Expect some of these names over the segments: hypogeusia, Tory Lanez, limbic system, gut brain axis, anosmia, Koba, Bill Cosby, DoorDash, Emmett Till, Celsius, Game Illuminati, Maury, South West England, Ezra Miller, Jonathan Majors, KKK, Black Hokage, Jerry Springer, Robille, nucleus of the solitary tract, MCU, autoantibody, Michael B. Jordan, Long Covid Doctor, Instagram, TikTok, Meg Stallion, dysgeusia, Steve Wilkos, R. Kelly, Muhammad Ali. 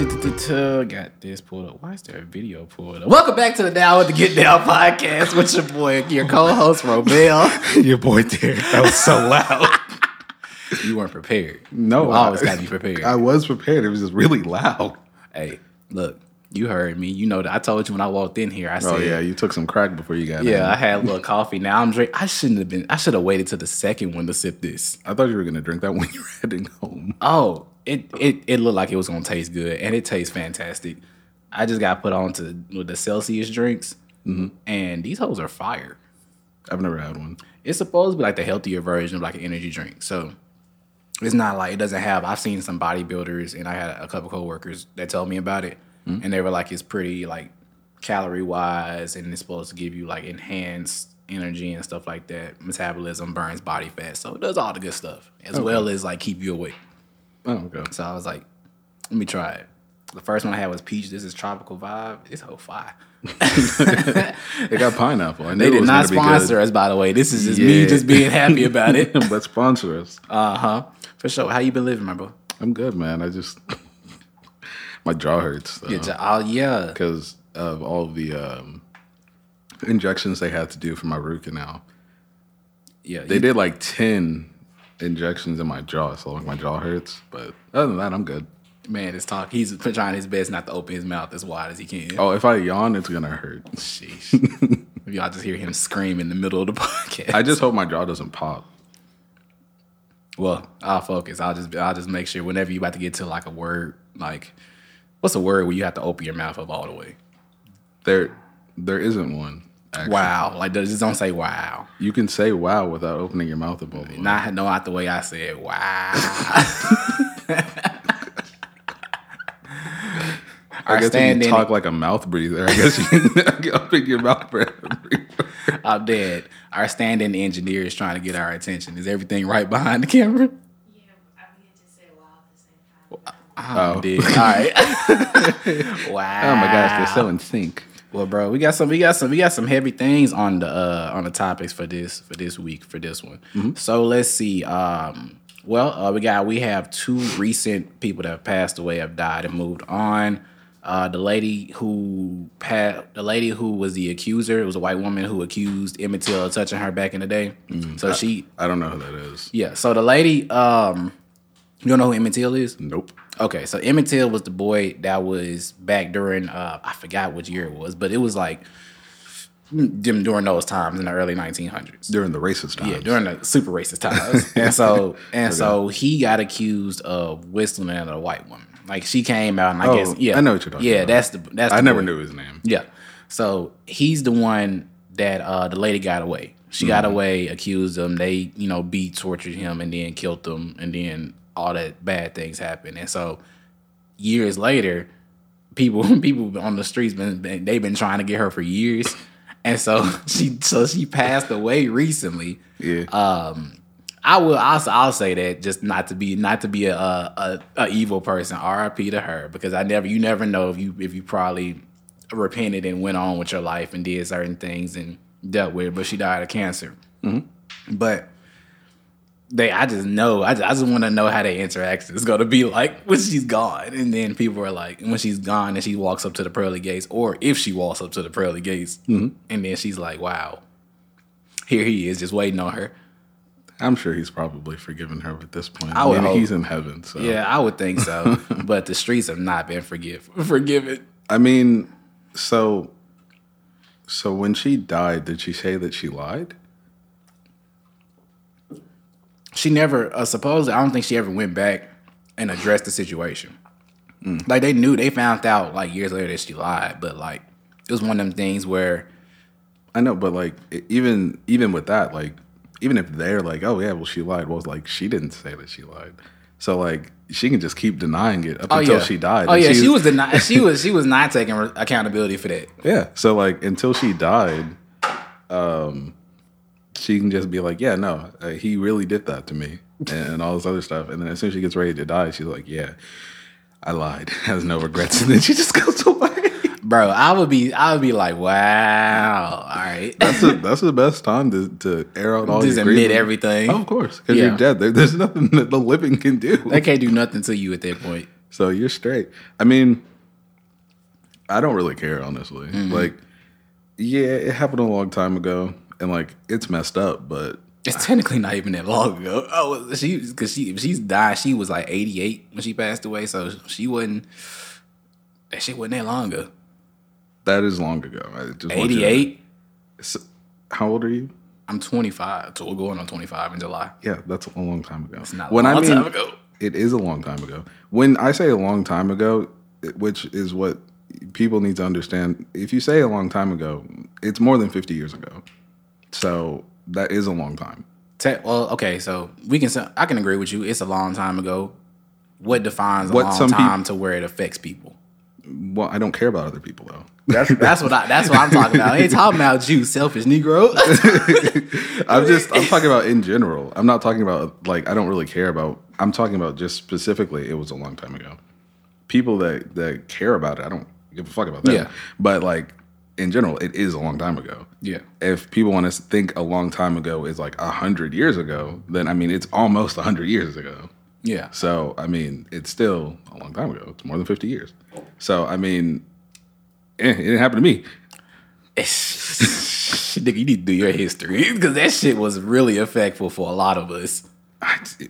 Got this pulled up. Why is there a video pulled up? Welcome back to the Down with the Get Down podcast with your boy, your co-host, Robille. Your boy, Derek. That was so loud. You weren't prepared. No. You always got to be prepared. I was prepared. It was just really loud. Hey, look. You heard me. You know that I told you when I walked in here. I said, "Oh yeah, you took some crack before you got in." Yeah, I had a little coffee. Now I'm drinking. I shouldn't have been. I should have waited till the second one to sip this. I thought you were gonna drink that when you were heading home. Oh, it looked like it was gonna taste good, and it tastes fantastic. I just got put on to with the Celsius drinks, and these hoes are fire. I've never had one. It's supposed to be like the healthier version of like an energy drink, so. It's not like it doesn't have. I've seen some bodybuilders, and I had a couple coworkers that told me about it. And they were like, it's pretty like calorie wise, and it's supposed to give you like enhanced energy and stuff like that. Metabolism, burns body fat, so it does all the good stuff as well as like keep you awake. Oh, okay. So I was like, let me try it. The first one I had was peach. This is tropical vibe. It's whole fire. They got pineapple. They did not sponsor us, by the way. This is just me just being happy about it. But sponsor us. For sure. How you been living, my bro? I'm good, man. I just. My jaw hurts. Yeah. Because of all the injections they had to do for my root canal. Yeah. They did like 10 injections in my jaw, so like my jaw hurts. But other than that, I'm good. Man, it's talk. He's trying his best not to open his mouth as wide as he can. Oh, if I yawn, it's going to hurt. Sheesh. Y'all just hear him scream in the middle of the podcast. I just hope my jaw doesn't pop. Well, I'll focus. I'll just make sure whenever you about to get to like a word, like... What's a word where you have to open your mouth up all the way? There isn't one. Actually. Wow. Like, just don't say wow. You can say wow without opening your mouth up all the way. Not the way I said wow. I guess you can talk like a mouth breather. I guess you can open your mouth breather. I'm dead. Our stand-in engineer is trying to get our attention. Is everything right behind the camera? Oh, dude. All right. Wow. Oh my gosh, they're so in sync. Well, bro, we got some heavy things on the topics for this week. Mm-hmm. So let's see. We have two recent people that have passed away, have died and moved on. The lady who was the accuser, it was a white woman who accused Emmett Till of touching her back in the day. Mm-hmm. So I don't know who that is. Yeah. So the lady, you don't know who Emmett Till is? Nope. Okay, so Emmett Till was the boy that was back during, I forgot which year it was, but it was like during those times in the early 1900s. During the racist times. Yeah, during the super racist times. So he got accused of whistling at a white woman. Like she came out and I know what you're talking about. Yeah, that's the I never knew his name. Yeah. So he's the one that the lady got away. She got away, accused him. They, beat, tortured him, and then killed him, and then... all that bad things happen. And so years later, people on the streets they've been trying to get her for years. And so she passed away recently. Yeah. I'll say that just not to be a evil person. RIP to her, because you never know if you probably repented and went on with your life and did certain things and dealt with it. But she died of cancer. Mm-hmm. But I just want to know how their interaction is going to be like when she's gone. And then people are like, when she's gone and she walks up to the pearly gates, or if she walks up to the pearly gates, and then she's like, wow, here he is just waiting on her. I'm sure he's probably forgiven her at this point. I mean, he's in heaven. So. Yeah, I would think so. But the streets have not been forgiven. I mean, so when she died, did she say that she lied? She never, supposedly, I don't think she ever went back and addressed the situation. Mm. Like, they found out, like, years later that she lied. But, like, it was one of them things where... I know, but, like, even with that, like, even if they're like, oh, yeah, well, she lied. Well, it's like, she didn't say that she lied. So, like, she can just keep denying it up until she died. Oh, yeah, she was denying... she was not taking accountability for that. Yeah, so, like, until she died... she can just be like, yeah, no, he really did that to me and all this other stuff. And then as soon as she gets ready to die, she's like, yeah, I lied. Has no regrets. And then she just goes away. Bro, I would be like, wow. All right. That's the best time to air out all your grievance. Admit everything. Oh, of course. Because you're dead. There's nothing that the living can do. They can't do nothing to you at that point. So you're straight. I mean, I don't really care, honestly. Mm-hmm. Like, yeah, it happened a long time ago, and like it's messed up, but it's technically not even that long ago. Oh, she's died. She was like 88 when she passed away, so she wasn't. That shit wasn't that long ago. That is long ago. 88. So, how old are you? I'm 25. So we're going on 25 in July. Yeah, that's a long time ago. It's not a long time ago. It is a long time ago. When I say a long time ago, which is what people need to understand, if you say a long time ago, it's more than 50 years ago. So that is a long time. Well, okay, so I can agree with you. It's a long time ago. What defines a long time to where it affects people? Well, I don't care about other people though. That's what I'm talking about. I ain't talking about you, selfish Negro. I'm talking about in general. I'm not talking about like I don't really care about. I'm talking about just specifically. It was a long time ago. People that care about it, I don't give a fuck about that. Yeah. But like in general, it is a long time ago. Yeah. If people want to think a long time ago is like 100 years ago, then I mean it's almost 100 years ago. Yeah. So, I mean, it's still a long time ago. It's more than 50 years. So, I mean, it didn't happen to me. Nigga, you need to do your history because that shit was really impactful for a lot of us.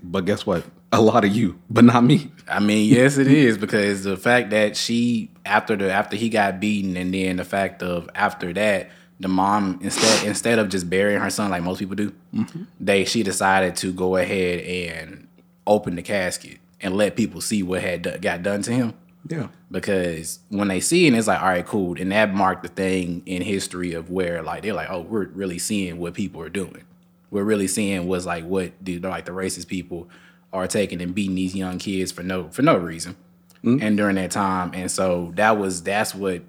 But guess what? A lot of you, but not me. I mean, yes, it is because the fact that she, after he got beaten and then the fact of after that, the mom, instead of just burying her son like most people do, mm-hmm. she decided to go ahead and open the casket and let people see what got done to him. Yeah. Because when they see it, it's like, all right, cool. And that marked the thing in history of where like they're like, oh, we're really seeing what people are doing. We're really seeing what's like what the racist people are taking and beating these young kids for no reason. Mm-hmm. And during that time. And so that's what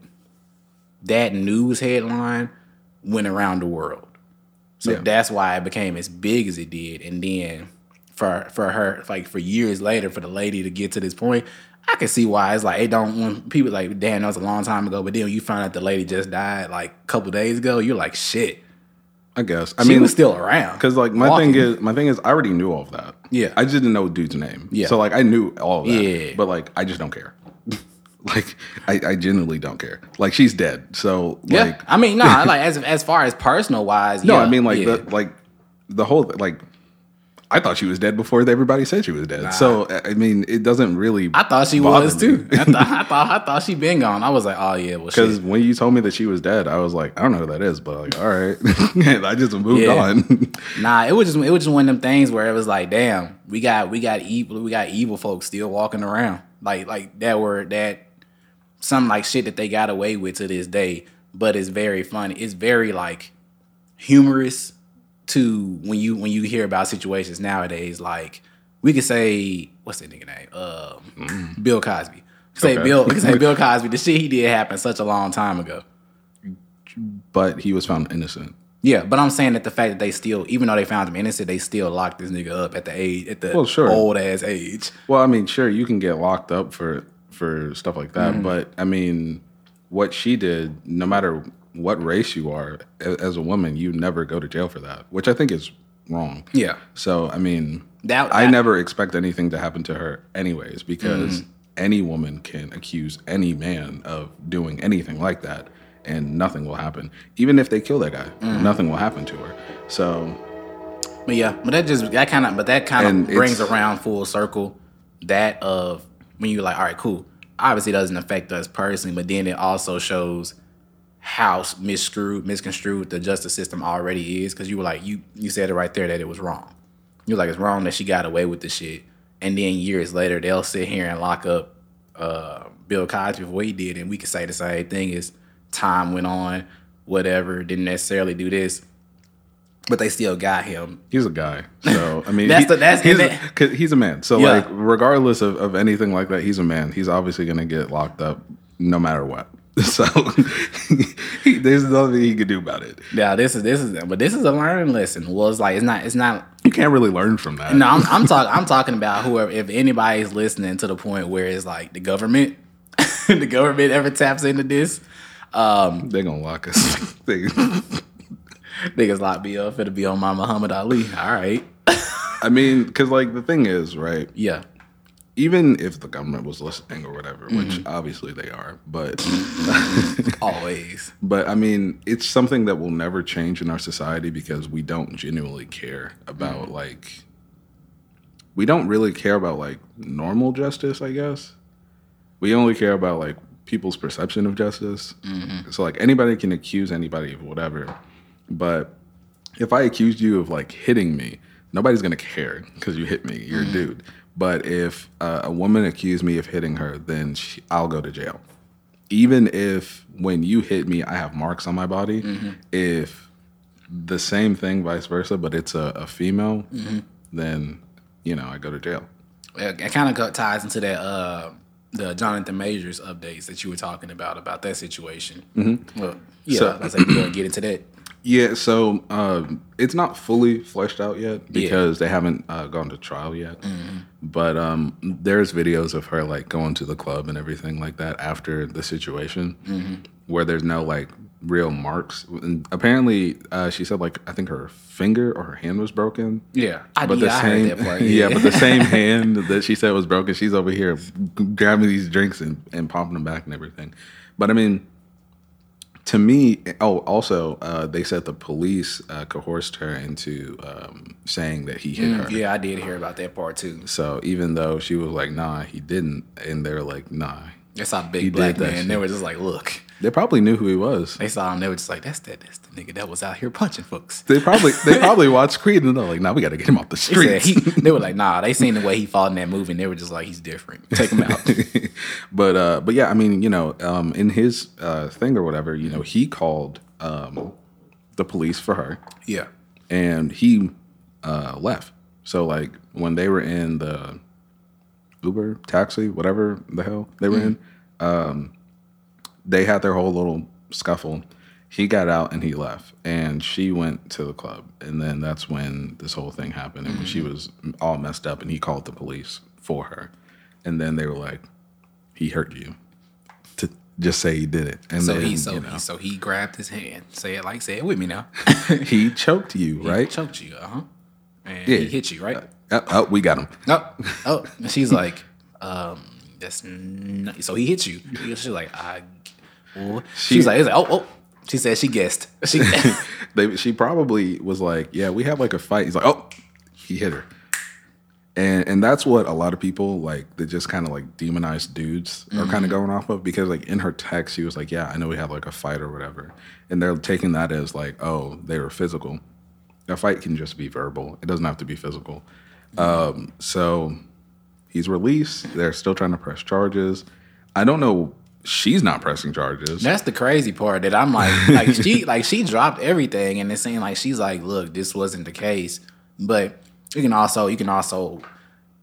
that news headline went around the world. So that's why it became as big as it did. And then for her, like for years later, for the lady to get to this point, I can see why it's like it don't want people like, damn, that was a long time ago. But then when you find out the lady just died like a couple days ago, you're like, shit. I guess she was still around because like my thing is I already knew all of that. Yeah, I just didn't know dude's name. Yeah, so like I knew all of that. Yeah, but like I just don't care. Like I genuinely don't care. Like she's dead. So yeah, like, I mean, nah. Like as far as personal wise, no, yeah, I mean like the whole like. I thought she was dead before everybody said she was dead. Nah. So, I mean, it doesn't really I thought she was, too. I thought she been gone. I was like, oh, yeah, well, because when you told me that she was dead, I was like, I don't know who that is, but like, all right. I just moved on. Nah, it was just one of them things where it was like, damn, we got evil folks still walking around. Like that some like shit that they got away with to this day, but it's very funny. It's very like humorous. To when you hear about situations nowadays, like we could say what's that nigga name? Bill Cosby. We could say Bill Cosby. The shit he did happened such a long time ago, but he was found innocent. Yeah, but I'm saying that the fact that they still, even though they found him innocent, they still locked this nigga up at the old ass age. Well, I mean, sure, you can get locked up for stuff like that, mm-hmm. but I mean, what she did, no matter what race you are as a woman, you never go to jail for that, which I think is wrong. Yeah. So, I mean, I never expect anything to happen to her anyways, because mm-hmm. any woman can accuse any man of doing anything like that and nothing will happen. Even if they kill that guy, mm-hmm. nothing will happen to her. So. But yeah, but that kind of brings around full circle that of when you're like, all right, cool. Obviously it doesn't affect us personally, but then it also shows how misconstrued the justice system already is, because you were like, you said it right there that it was wrong. You're like, it's wrong that she got away with the shit, and then years later they'll sit here and lock up Bill Cosby for what he did, and we could say the same thing as time went on, whatever, didn't necessarily do this, but they still got him. He's a guy, so I mean, he's a man. So yeah. Like, regardless of anything like that, he's a man. He's obviously gonna get locked up no matter what. So there's nothing he could do about it. Yeah, this is a learning lesson. Well, it's like it's not. You can't really learn from that. No, I'm talking about whoever. If anybody's listening to the point where it's like the government ever taps into this, they're gonna lock us. Niggas lock me up. It'll be on my Muhammad Ali. All right. I mean, because like the thing is, right? Yeah. even if the government was listening or whatever, which obviously they are, but always. But I mean, it's something that will never change in our society because we don't genuinely care about like, we don't really care about like normal justice, I guess. We only care about like people's perception of justice. So like anybody can accuse anybody of whatever, but if I accused you of like hitting me, nobody's gonna care because you hit me. You're a dude. But if a woman accused me of hitting her, then I'll go to jail. Even if when you hit me, I have marks on my body. If the same thing, vice versa, but it's a female, then you know I go to jail. It kind of ties into that the Jonathan Majors updates that you were talking about that situation. Well, yeah, so, I was like, you gonna get into that. Yeah, so it's not fully fleshed out yet because they haven't gone to trial yet. But there's videos of her like going to the club and everything like that after the situation where there's no like real marks. And apparently, she said like I think her finger or her hand was broken. I heard that part. But the same hand that she said was broken, she's over here grabbing these drinks and popping them back and everything. But I mean. To me, they said the police coerced her into saying that he hit her. Yeah, I did hear about that part, too. So even though she was like, nah, he didn't, and they were like, nah. They saw a big black man, and they were just like, look. They probably knew who he was. They saw him, they were just like, that's the nigga that was out here punching folks. They probably watched Creed, and they're like, nah, we got to get him off the streets. They were like, nah, they seen the way he fought in that movie, and they were just like, he's different. Take him out. But yeah, I mean, you know, in his thing or whatever, you know, he called the police for her. Yeah. And he left. So, like, when they were in the Uber, taxi, whatever the hell they were in, they had their whole little scuffle. He got out and he left. And she went to the club. And then that's when this whole thing happened. And when she was all messed up and he called the police for her. And then they were like, he hurt you. To just say he did it. And so, so he grabbed his hand. Say it with me now. He choked you, right? He choked you, And he hit you, right? We got him. She's like, that's not, so he hit you. She's like, She's like, oh. She said she guessed. She probably was like, yeah, we have like a fight. He's like, oh, he hit her. And that's what a lot of people like, they just kind of like demonized dudes are kind of going off of because like in her text, she was like, yeah, I know we had like a fight or whatever. And they're taking that as like, oh, they were physical. A fight can just be verbal. It doesn't have to be physical. So he's released. They're still trying to press charges. I don't know. She's not pressing charges. That's the crazy part that I'm like, she dropped everything, and it seemed like she's like, look, this wasn't the case. But you can also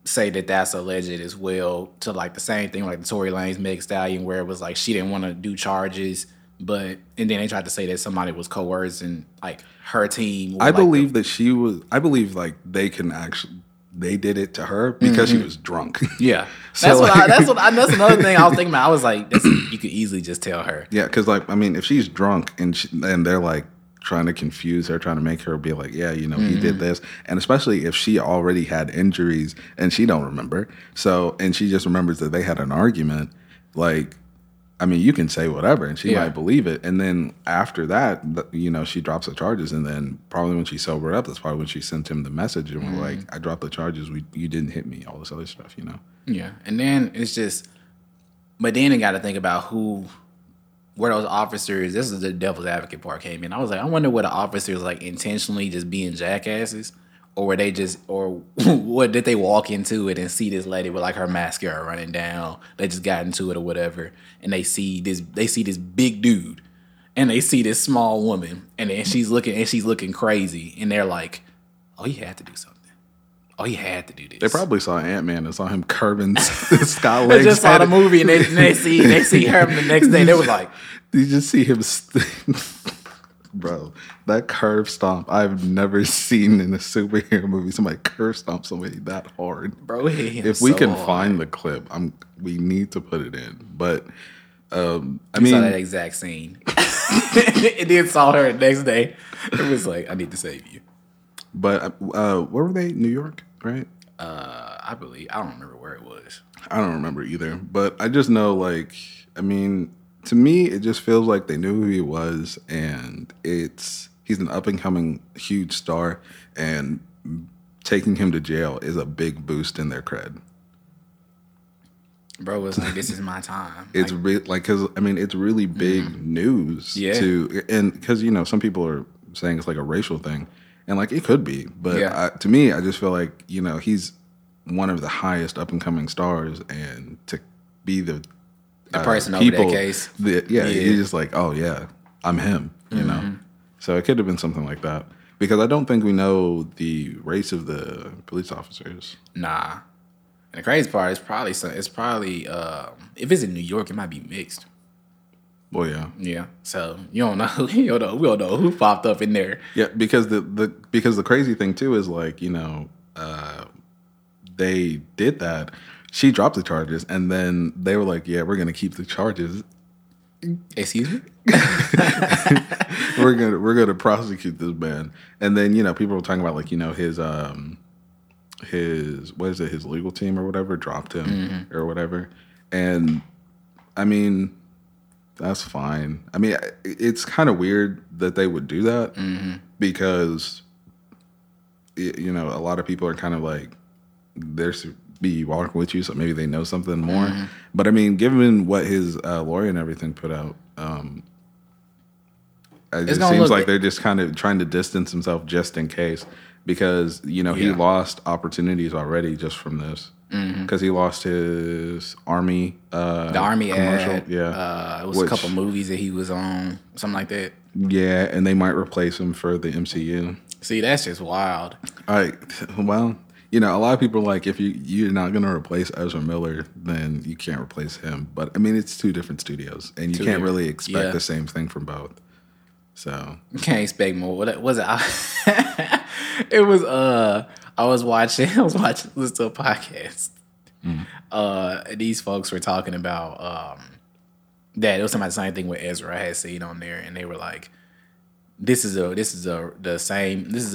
say that that's alleged as well to like the same thing like the Tory Lanez, Meg Stallion, where it was like she didn't want to do charges, but and then they tried to say that somebody was coercing like her team. I believe like they can actually. They did it to her because she was drunk. Yeah, so that's another thing I was thinking about. I was like, you could easily just tell her. Yeah, because like I mean, if she's drunk and they're like trying to confuse her, trying to make her be like, yeah, you know, he did this, and especially if she already had injuries and she don't remember, and she just remembers that they had an argument, like. I mean, you can say whatever, and she might believe it. And then after that, you know, she drops the charges. And then probably when she sobered up, that's probably when she sent him the message and was like, I dropped the charges. You didn't hit me, all this other stuff, you know? Yeah. And then it's just, but then I got to think about where those officers, this is the devil's advocate part came in. I was like, I wonder where the officers like intentionally just being jackasses or were they just, or what did they walk into it and see this lady with like her mascara running down? They just got into it or whatever. And they see this big dude and they see this small woman and then she's looking crazy and they're like, oh, he had to do something. Oh, he had to do this. They probably saw Ant-Man and saw him curving Scott Legs. They just saw the movie and they see her the next day. They were like, did you just see him? Bro, that curve stomp I've never seen in a superhero movie. Somebody curve stomp somebody that hard, bro. If we can find the clip, we need to put it in. But I saw that exact scene, and then saw her the next day. It was like, I need to save you. But where were they? New York, right? I believe. I don't remember where it was. I don't remember either. But I just know, like, I mean, to me, it just feels like they knew who he was, and he's an up-and-coming huge star, and taking him to jail is a big boost in their cred. Bro, it's like, this is my time. It's like, because I mean, it's really big news. Yeah. Because, you know, some people are saying it's like a racial thing. And, like, it could be. But yeah. To me, I just feel like, you know, he's one of the highest up-and-coming stars. And to be the person people, over that case. He's just like, oh, yeah, I'm him, you know. So it could have been something like that. Because I don't think we know the race of the police officers. Nah. And the crazy part is probably if it's in New York, it might be mixed. Well, yeah. Yeah. So we don't know who popped up in there. Yeah, because the crazy thing too is, like, you know, they did that. She dropped the charges, and then they were like, yeah, we're gonna keep the charges. Excuse me? We're gonna prosecute this man. And then, you know, people were talking about, like, you know, his legal team or whatever dropped him or whatever. And I mean, that's fine. I mean, it's kind of weird that they would do that because, you know, a lot of people are kind of like, they should be walking with you, so maybe they know something more. But I mean, given what his lawyer and everything put out, it seems like they're just kind of trying to distance themselves just in case. Because, you know, he lost opportunities already just from this. Because he lost his Army the Army commercial. It was a couple movies that he was on, something like that. Yeah, and they might replace him for the MCU. See, that's just wild. All right, well, you know, a lot of people are like, if you're not going to replace Ezra Miller, then you can't replace him. But, I mean, it's two different studios, and you can't really expect the same thing from both. So you can't expect more. What was it? It was I was listening to a podcast. These folks were talking about that it was about the same thing with Ezra had seen on there, and they were like, This is the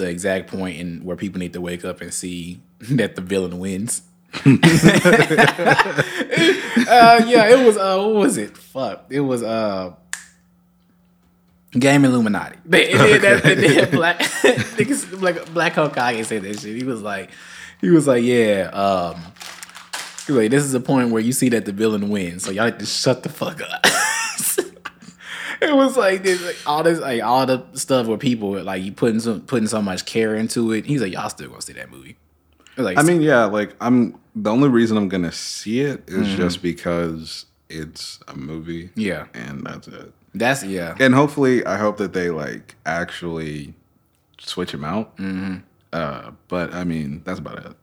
exact point in where people need to wake up and see that the villain wins. It was what was it? Fuck. It was Game Illuminati. Black Hokage said that shit. He was like, yeah. This is the point where you see that the villain wins, so y'all need to shut the fuck up. It was like all the stuff where people were like, you putting so much care into it. He's like, y'all still gonna see that movie. Like, I mean, yeah. Like, the only reason I'm gonna see it is just because it's a movie. Yeah, and that's it. That's, yeah. And hopefully, I hope that they, like, actually switch him out. But, I mean, that's about it.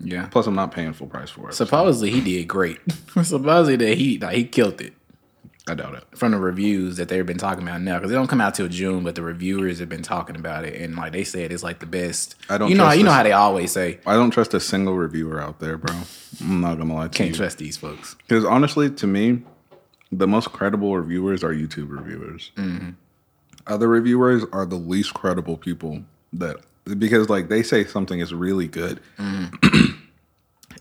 Yeah. Plus, I'm not paying full price for it. Supposedly, so. He did great. Supposedly, he killed it. I doubt it. From the reviews that they've been talking about now, because they don't come out till June, but the reviewers have been talking about it, and, like, they said it's, like, the best. You know how they always say. I don't trust a single reviewer out there, bro. I'm not going to lie to you. Can't trust these folks. Because, honestly, to me, the most credible reviewers are YouTube reviewers. Other reviewers are the least credible people because, like, they say something is really good.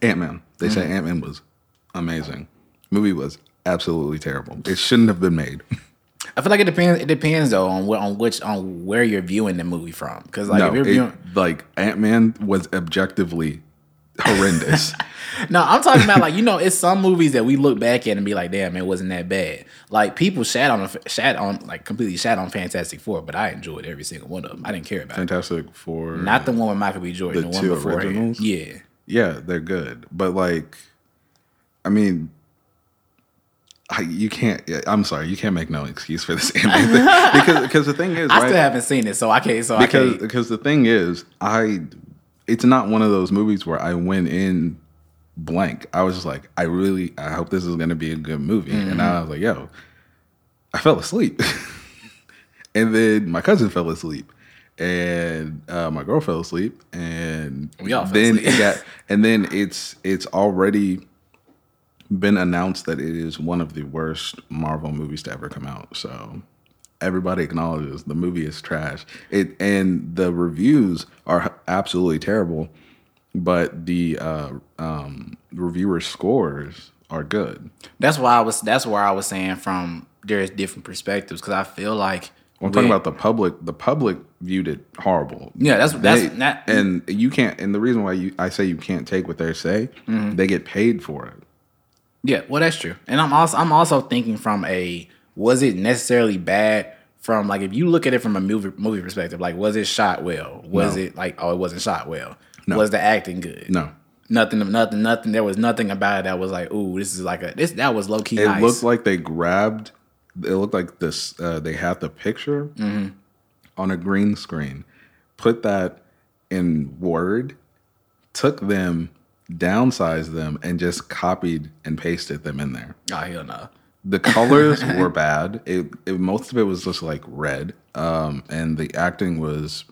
Ant-Man. They say Ant-Man was amazing. Movie was absolutely terrible. It shouldn't have been made. I feel like it depends though on where you're viewing the movie from. Because, like, if you're viewing, like, Ant-Man was objectively horrendous. No, I'm talking about, like, you know, it's some movies that we look back at and be like, damn, it wasn't that bad. Like, people completely shat on Fantastic Four, but I enjoyed every single one of them. I didn't care about Fantastic Four. Not the one with Michael B. Jordan, the one before. Originals? Yeah. Yeah, they're good. But, like, I mean, you can't make no excuse for this anime thing. Because the thing is, I still haven't seen it, so I can't. So because the thing is, it's not one of those movies where I went in blank. I was just like, I hope this is going to be a good movie. And I was like, yo, I fell asleep. And then my cousin fell asleep. And my girl fell asleep. And we all fell asleep. It's already been announced that it is one of the worst Marvel movies to ever come out. So everybody acknowledges the movie is trash. And the reviews are absolutely terrible. but the reviewer scores are good. That's where I was saying from there's different perspectives, because I feel like I'm talking about the public viewed it horrible. Yeah, that's and you can't. And the reason why I say you can't take what they say, mm-hmm. they get paid for it. Yeah, well, that's true. And I'm also thinking from a, was it necessarily bad? From like, if you look at it from a movie perspective, like, was it shot well? Was no. it like, oh, it wasn't shot well? No. Was the acting good? No. Nothing. There was nothing about it that was like, ooh, this is like a this. That was low key. It nice. Looked like they grabbed. It looked like this. They had the picture mm-hmm. on a green screen, put that in Word, took them, downsized them, and just copied and pasted them in there. Oh, hell no. The colors were bad. It most of it was just like red, and the acting was,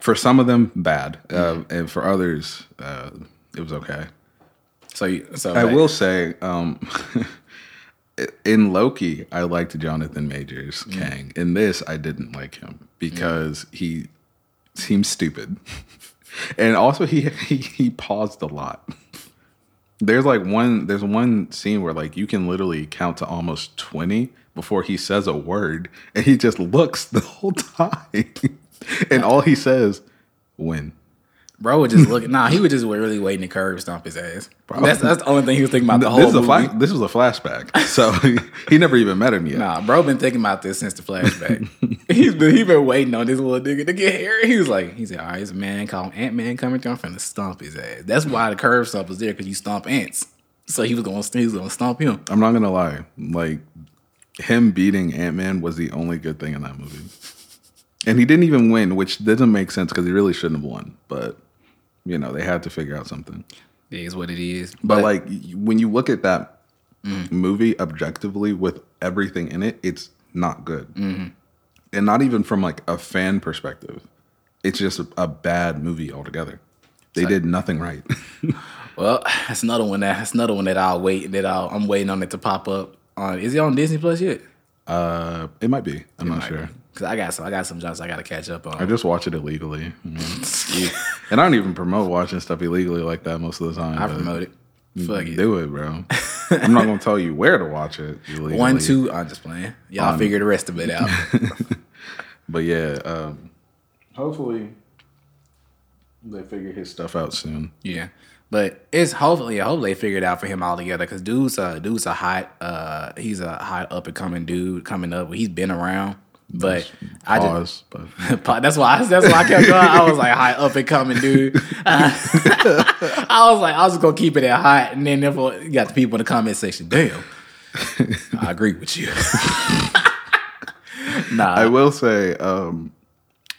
for some of them, bad, mm-hmm. and for others, it was okay. So I will say, in Loki, I liked Jonathan Majors, mm-hmm. Kang. In this, I didn't like him because mm-hmm. he seems stupid, and also he paused a lot. There's one scene where like you can literally count to almost 20 before he says a word, and he just looks the whole time, and all he says, "When." Bro would just look. Nah, he was just really waiting to curb stomp his ass. That's the only thing he was thinking about the whole movie. This was a flashback, so he never even met him yet. Nah, bro been thinking about this since the flashback. He's been waiting on this little nigga to get here. He said, all right, there's a man called Ant-Man coming through. I'm finna stomp his ass. That's why the curb stomp was there, because you stomp ants. So he was gonna stomp him. I'm not gonna lie, like him beating Ant-Man was the only good thing in that movie, and he didn't even win, which doesn't make sense because he really shouldn't have won, but. You know, they had to figure out something. It is what it is. But like, when you look at that mm-hmm. movie objectively with everything in it, it's not good. Mm-hmm. And not even from like a fan perspective. It's just a bad movie altogether. They did nothing right. Well, that's another one that I'm waiting on it to pop up. Is it on Disney Plus yet? It might be. I'm not sure. Because I got some jobs I got to catch up on. I just watch it illegally. Mm-hmm. And I don't even promote watching stuff illegally like that most of the time. I promote it. Fuck it. Do it, bro. I'm not going to tell you where to watch it illegally. 1, 2, I'm just playing. Y'all figure the rest of it out. But yeah, hopefully they figure his stuff out soon. Yeah. But it's hopefully they figured it out for him altogether, because dude's a hot, he's a hot up-and-coming dude coming up. He's been around. But that's why I kept going. I was like, hot up and coming, dude. I was like, I was just gonna keep it at hot, and then therefore you got the people in the comment section. Damn, I agree with you. Nah, I will say,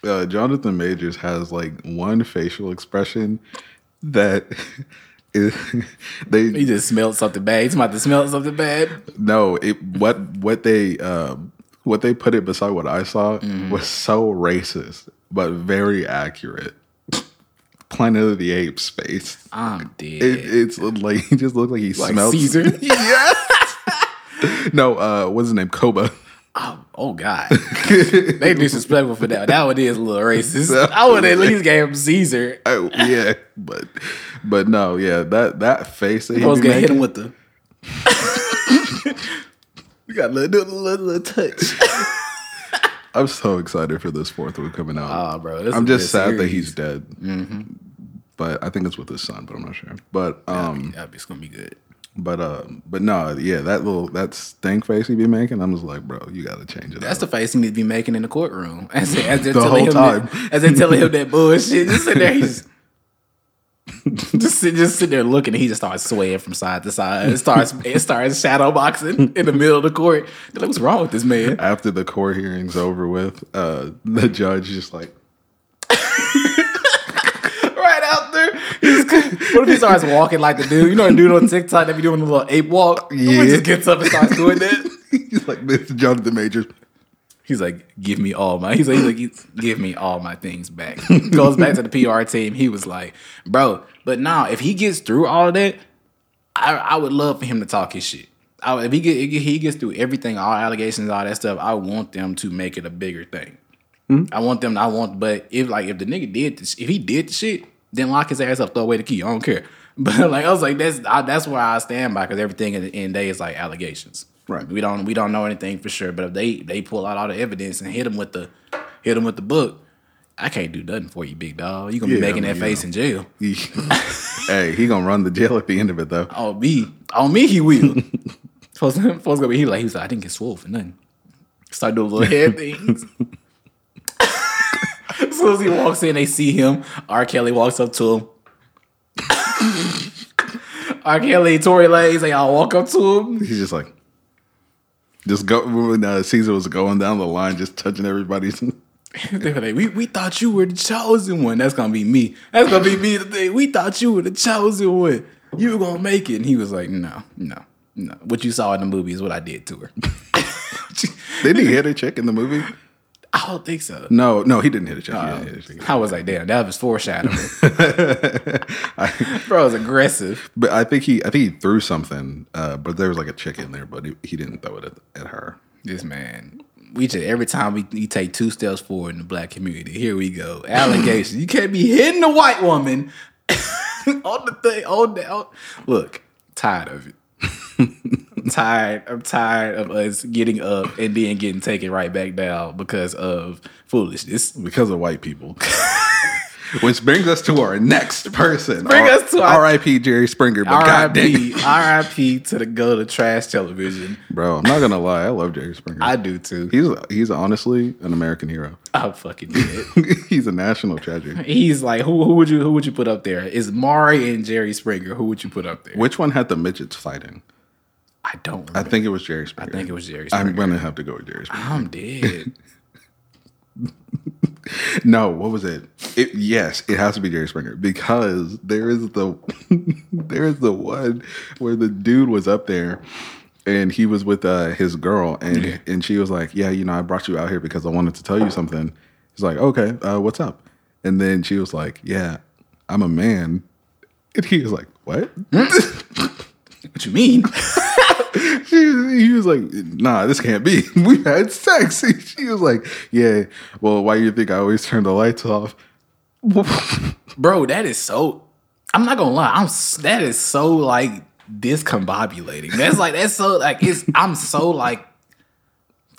Jonathan Majors has like one facial expression that. He just smelled something bad. He's about to smell something bad. No, what they put it beside what I saw was so racist, but very accurate. Planet of the Apes space. I'm dead. It's like he just looked like he smells Caesar. Yeah. No, what's his name? Koba. Oh God. They disrespectful for that. That one is a little racist. I would at least gave him Caesar. Oh yeah, but no, yeah, that face that he was gonna hit him with the. We got a little touch. I'm so excited for this 4th one coming out. Oh, bro, I'm just sad series. That he's dead. Mm-hmm. But I think it's with his son, but I'm not sure. But it's gonna be good. But no, yeah, that stink face he be making, I'm just like, bro, you gotta change it. That's up. The face he needs to be making in the courtroom. As the whole time, as they're telling him that bullshit, just sitting there, he's. Just sit there looking, and he just starts swaying from side to side. It starts shadow boxing in the middle of the court. They're like, what's wrong with this man? After the court hearing's over with, the judge just like right out there. What if he starts walking like the dude? You know the dude on TikTok that be doing the little ape walk? Yeah. He just gets up and starts doing that. He's like, Mr. Jonathan Majors. He's like, give me all my things back. Goes back to the PR team. He was like, bro, but now if he gets through all that, I would love for him to talk his shit. If he gets through everything, all allegations, all that stuff, I want them to make it a bigger thing. Mm-hmm. I want them. But if the nigga did this, if he did the shit, Then lock his ass up, throw away the key. I don't care. But like I was like, that's where I stand by, because everything at the end of the day is like allegations. Right. We don't know anything for sure. But if they pull out all the evidence and hit him with the book, I can't do nothing for you, big dog. You gonna be making that face in jail. Hey, he gonna run the jail at the end of it though. On me, he will. Folks gonna be he was like, I didn't get swole for nothing. Start doing little head things. As soon as he walks in, they see him. R. Kelly walks up to him. R. Kelly, Tory Lanez, they all walk up to him. He's just like, just go. When Caesar was going down the line, just touching everybody's. we thought you were the chosen one. That's gonna be me. That's gonna be me. We thought you were the chosen one. You were gonna make it. And he was like, no. What you saw in the movie is what I did to her. Did he hit a chick in the movie? I don't think so. No, he didn't hit a chick. I was like, damn, that was foreshadowing. Bro, it was aggressive. But I think he threw something, but there was like a chick in there, but he didn't throw it at her. This man, every time we take two steps forward in the black community, here we go. Allegations. You can't be hitting the white woman on the thing. Look, tired of it. I'm tired of us getting up and then getting taken right back down because of foolishness. Because of white people. Which brings us to our next person. R.I.P. Jerry Springer. But R.I.P. to the goat of trash television. Bro, I'm not going to lie. I love Jerry Springer. I do too. He's honestly an American hero. I'm fucking dead. He's a national tragedy. He's like, who would you put up there? It's Maury and Jerry Springer. Who would you put up there? Which one had the midgets fighting? I don't remember. I think it was Jerry Springer. I'm going to have to go with Jerry Springer. I'm dead. No, what was it? Yes, it has to be Jerry Springer, because there is the one where the dude was up there and he was with his girl and she was like, yeah, I brought you out here because I wanted to tell you something. He's like, okay, what's up? And then she was like, yeah, I'm a man. And he was like, what? What you mean? He was like, nah, this can't be. We had sex. She was like, yeah, well, why do you think I always turn the lights off? Bro, that is so, I'm not going to lie. That is so like discombobulating. I'm so like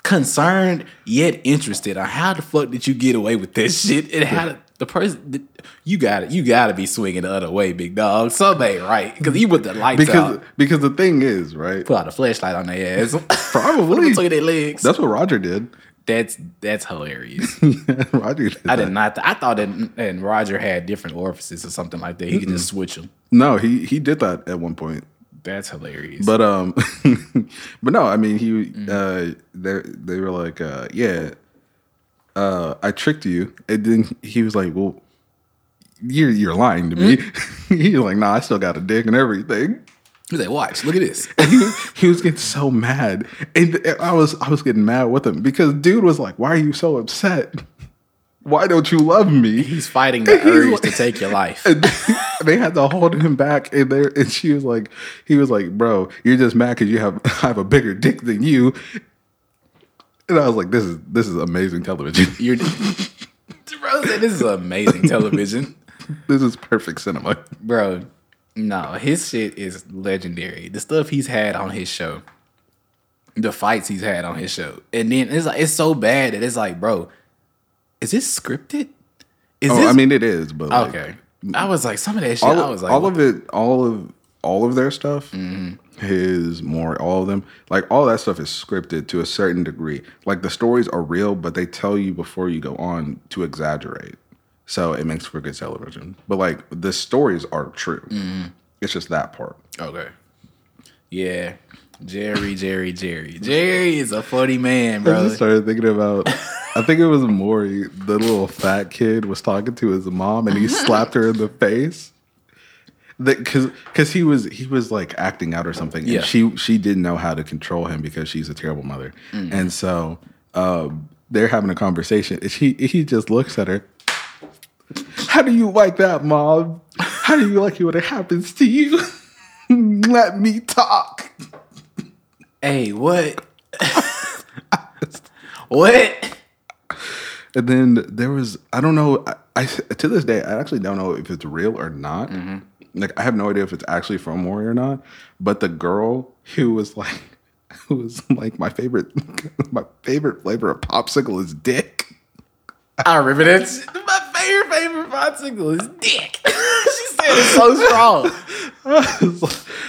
concerned yet interested on how the fuck did you get away with this shit? And how the person, you gotta be swinging the other way, big dog. Something ain't right, because he put the lights out. Because the thing is, right? Put out a flashlight on their ass. Probably between their legs. That's what Roger did. That's hilarious. Roger did. I thought that, and Roger had different orifices or something like that. He could just switch them. No, he did that at one point. That's hilarious. But but no, I mean they were like I tricked you. And then he was like, well, you're lying to me. He's like, nah, I still got a dick and everything. He's like, watch, look at this. He was getting so mad. And I was getting mad with him, because dude was like, why are you so upset? Why don't you love me? He's fighting the urge to take your life. And they had to hold him back. And he was like, bro, you're just mad because you have a bigger dick than you. And I was like, this is amazing television. Bro, this is amazing television. This is perfect cinema. Bro, no, his shit is legendary. The stuff he's had on his show, the fights he's had on his show. And then it's like, it's so bad that it's like, bro, is this scripted? I mean, it is, but okay. I was like, some of that shit, I was like, all of their stuff, all of them, like all that stuff is scripted to a certain degree. Like the stories are real, but they tell you before you go on to exaggerate, so it makes for good television. But like the stories are true. It's just that part. Okay. Yeah, Jerry is a funny man, bro. I just started thinking about. I think it was Maury, the little fat kid, was talking to his mom, and he slapped her in the face. Because he was like acting out or something, and she didn't know how to control him because she's a terrible mother, and so they're having a conversation. And he just looks at her. How do you like that, Mom? How do you like it when it happens to you? Let me talk. Hey, what? What? And then there was I don't know. to this day, I actually don't know if it's real or not. Mm-hmm. Like, I have no idea if it's actually from Maury or not. But the girl who was like my favorite flavor of popsicle is dick. I remember that. My favorite popsicle is dick. She said it's so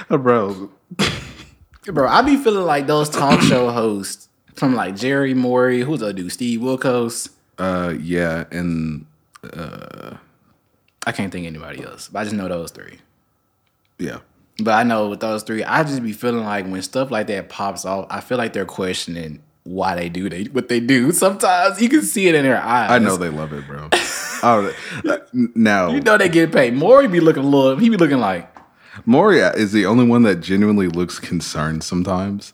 strong. Bro, I be feeling like those talk show hosts from like Jerry, Maury, who's that dude, Steve Wilkos. Yeah, and I can't think of anybody else, but I just know those three. Yeah. But I know with those three, I just be feeling like when stuff like that pops off, I feel like they're questioning why they do what they do. Sometimes you can see it in their eyes. I know they love it, bro. Oh, now you know they get paid. Maury be looking like Maury is the only one that genuinely looks concerned sometimes,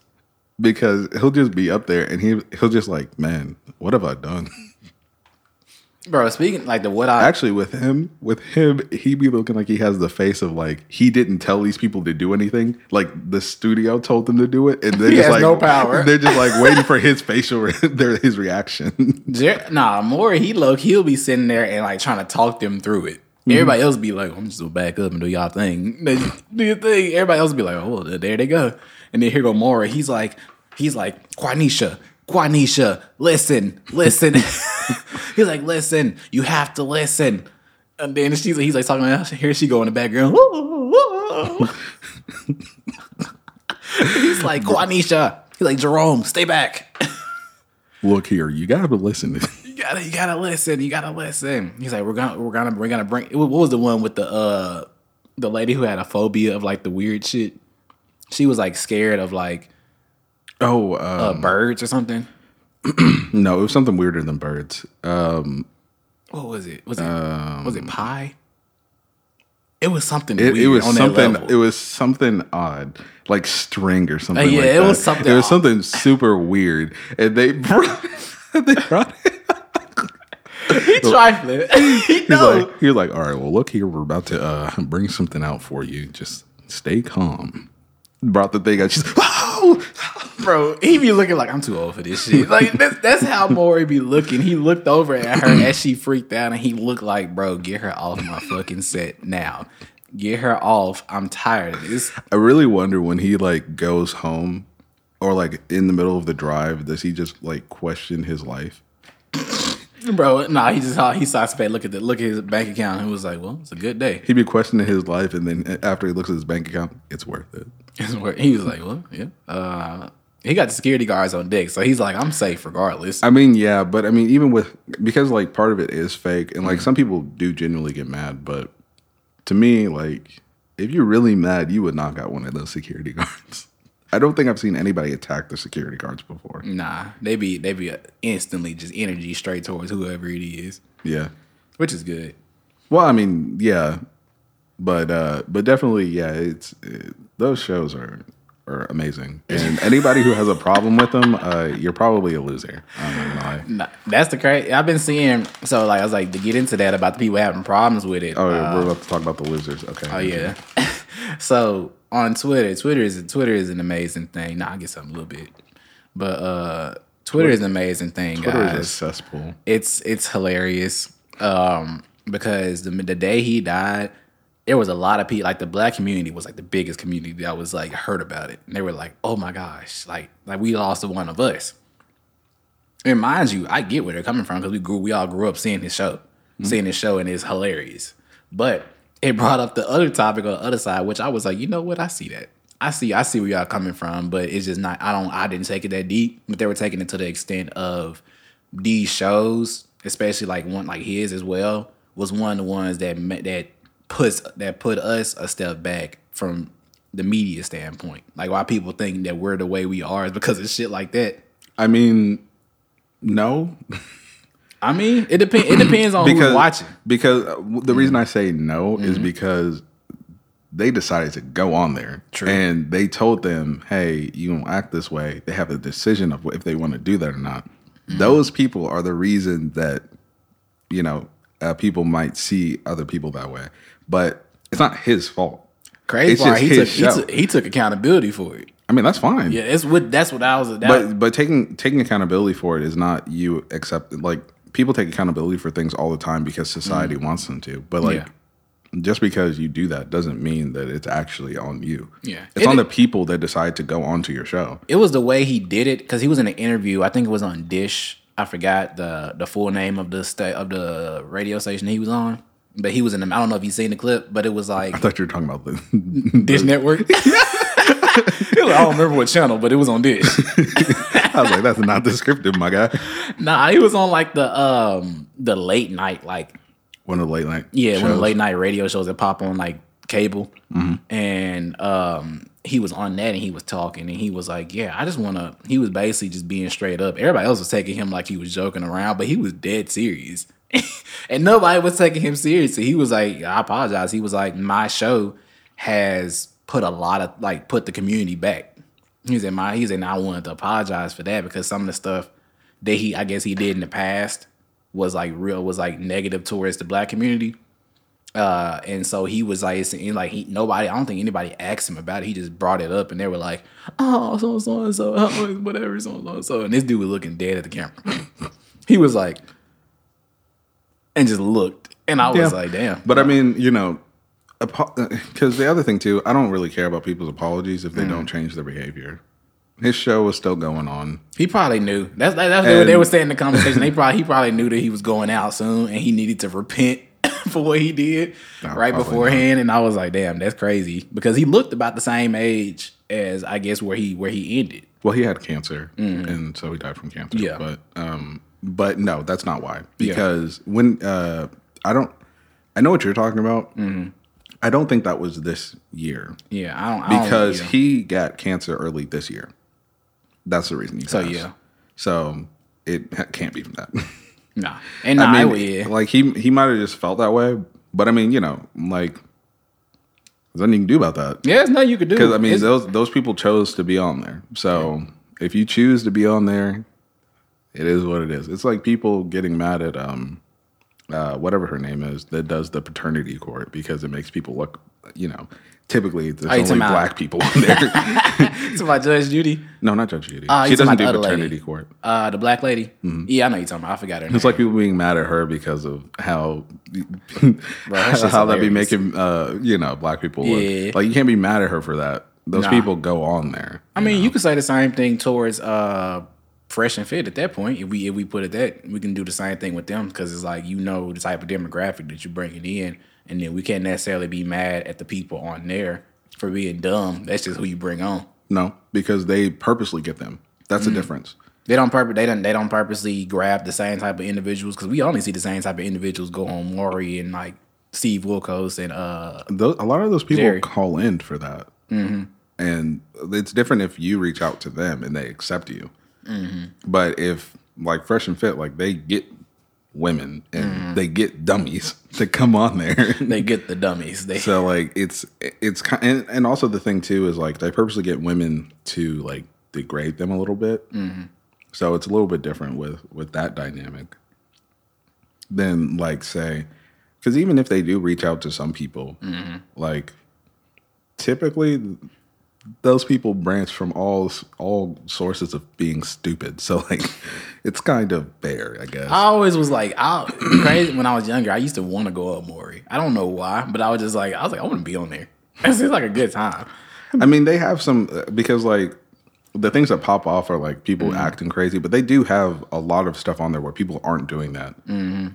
because he'll just be up there and he'll just like, man, what have I done? Bro, speaking like the what I actually with him, he be looking like he has the face of like he didn't tell these people to do anything. Like the studio told them to do it, and they're just like no power. They're just like waiting for his his reaction. Nah, Maury, he'll be sitting there and like trying to talk them through it. Mm-hmm. Everybody else be like, I'm just gonna back up and do y'all thing. Do your thing. Everybody else be like, oh, there they go. And then here go Maury. He's like, Quanisha, listen. He's like, listen, you have to listen. And then he's like talking about, here she go in the background. He's like, Quanisha. He's like, Jerome, stay back. Look here, you gotta listen. You gotta listen. He's like, we're gonna bring. What was the one with the lady who had a phobia of like the weird shit? She was like scared of like birds or something. No, it was something weirder than birds. What was it? Was it pie? It was something weird. It was something odd, like string or something. Yeah, like it was something. It was something super weird, and they brought it. He trifling. He was like, all right, well, look here, we're about to bring something out for you. Just stay calm. Brought the thing out. She's like, oh! Bro, he be looking like, I'm too old for this shit. Like, that's how Maury be looking. He looked over at her as she freaked out, and he looked like, bro, get her off my fucking set now. Get her off. I'm tired of this. I really wonder when he, like, goes home or, like, in the middle of the drive, does he just, like, question his life? Bro, nah, he saw his pay. Look at his bank account. And he was like, "Well, it's a good day." He be questioning his life, and then after he looks at his bank account, it's worth it. He was like, "Well, yeah." He got the security guards on deck, so he's like, "I'm safe regardless." I mean, yeah, but I mean, even with because like part of it is fake, and like some people do genuinely get mad, but to me, like if you're really mad, you would knock out one of those security guards. I don't think I've seen anybody attack the security guards before. Nah, they be instantly just energy straight towards whoever it is. Yeah, which is good. Well, I mean, yeah, but definitely, yeah. Those shows are amazing, and anybody who has a problem with them, you're probably a loser. I don't know why. Nah, that's the crazy. I've been seeing. So like, I was like to get into that about the people having problems with it. Oh, we're about to talk about the losers. Okay. Oh yeah. So. On Twitter is an amazing thing. Nah, I get something a little bit, but Twitter is an amazing thing. Twitter guys. Is a cesspool. It's hilarious because the day he died, there was a lot of people. Like the black community was like the biggest community that was like heard about it, and they were like, "Oh my gosh, like we lost one of us." And mind you, I get where they're coming from because we all grew up seeing his show, and it's hilarious, but. It brought up the other topic on the other side, which I was like, you know what? I see that. I see where y'all coming from, but it's just not. I didn't take it that deep, but they were taking it to the extent of these shows, especially like one like his as well, was one of the ones that put us a step back from the media standpoint. Like why people think that we're the way we are is because of shit like that. I mean, no. I mean, it depends on who's watching. Because the reason I say no is because they decided to go on there. True. And they told them, hey, you don't act this way. They have a decision of if they want to do that or not. Mm-hmm. Those people are the reason that, you know, people might see other people that way. But it's not his fault. Crazy part, he took accountability for it. I mean, that's fine. Yeah, that's what I was about. But taking accountability for it is not you accepting, like, people take accountability for things all the time because society wants them to. But like, just because you do that doesn't mean that it's actually on you. Yeah, it's on the people that decide to go onto your show. It was the way he did it, because he was in an interview. I think it was on Dish. I forgot the full name of the radio station he was on. But he was in them. I don't know if you've seen the clip, but it was like, I thought you were talking about the Dish Network. I don't remember what channel, but it was on Dish. I was like, that's not descriptive, my guy. Nah, he was on like the late night, like one of the late night shows. One of the late night radio shows that pop on like cable. Mm-hmm. And he was on that and he was talking and he was like, I just want to, he was basically just being straight up. Everybody else was taking him like he was joking around, but he was dead serious. And nobody was taking him seriously. He was like, I apologize. He was like, my show has put a lot of, like, put the community back. He said, I wanted to apologize for that, because some of the stuff that he did in the past was like negative towards the black community. And so he was like, I don't think anybody asked him about it. He just brought it up and they were like, oh, so-and-so, whatever, so-and-so. And this dude was looking dead at the camera. He was like, and just looked. And I was like, damn. But I mean, you know, because the other thing too, I don't really care about people's apologies if they don't change their behavior. His show was still going on. He probably knew. That's what they were saying in the conversation. He probably knew that he was going out soon and he needed to repent for what he did right beforehand. Not. And I was like, damn, that's crazy, because he looked about the same age as, I guess, where he ended. Well, he had cancer, and so he died from cancer. Yeah. But no, that's not why. Because when I know what you're talking about. Mm-hmm. I don't think that was this year. Yeah, because he got cancer early this year. That's the reason he passed. So it can't be from that. Nah, and I mean, like he might have just felt that way. But I mean, you know, like, there's nothing you can do about that. Yeah, there's nothing you can do. Because I mean, those people chose to be on there. So if you choose to be on there, it is what it is. It's like people getting mad at whatever her name is that does the paternity court, because it makes people look, you know, typically there's only black people in there. It's about Judge Judy. No, not Judge Judy. She doesn't do paternity court. The black lady. Mm-hmm. Yeah, I know you're talking about. I forgot her name. It's like people being mad at her because of how how that be making you know, black people look. Yeah. Like, you can't be mad at her for that. Those people go on there. I mean, you could say the same thing towards Fresh and Fit at that point. If we put it that, we can do the same thing with them, because it's like, you know, the type of demographic that you're bringing in, and then we can't necessarily be mad at the people on there for being dumb. That's just who you bring on. No, because they purposely get them. That's the difference. They don't purposely grab the same type of individuals, because we only see the same type of individuals go on Maury and like Steve Wilkos and a lot of those people Jerry. Call in for that. Mm-hmm. And it's different if you reach out to them and they accept you. Mm-hmm. But if, like, Fresh and Fit, like, they get women and they get dummies to come on there. They get the dummies. So, like, it's and also the thing, too, is, like, they purposely get women to, like, degrade them a little bit. Mm-hmm. So it's a little bit different with that dynamic than, like, say, because even if they do reach out to some people, like, typically those people branch from all sources of being stupid. So, like, it's kind of bare, I guess. I always was like, crazy. When I was younger, I used to want to go up Maury. I don't know why, but I was like, I want to be on there. It seems like a good time. I mean, they have some, because, like, the things that pop off are, like, people acting crazy, but they do have a lot of stuff on there where people aren't doing that. Mm-hmm.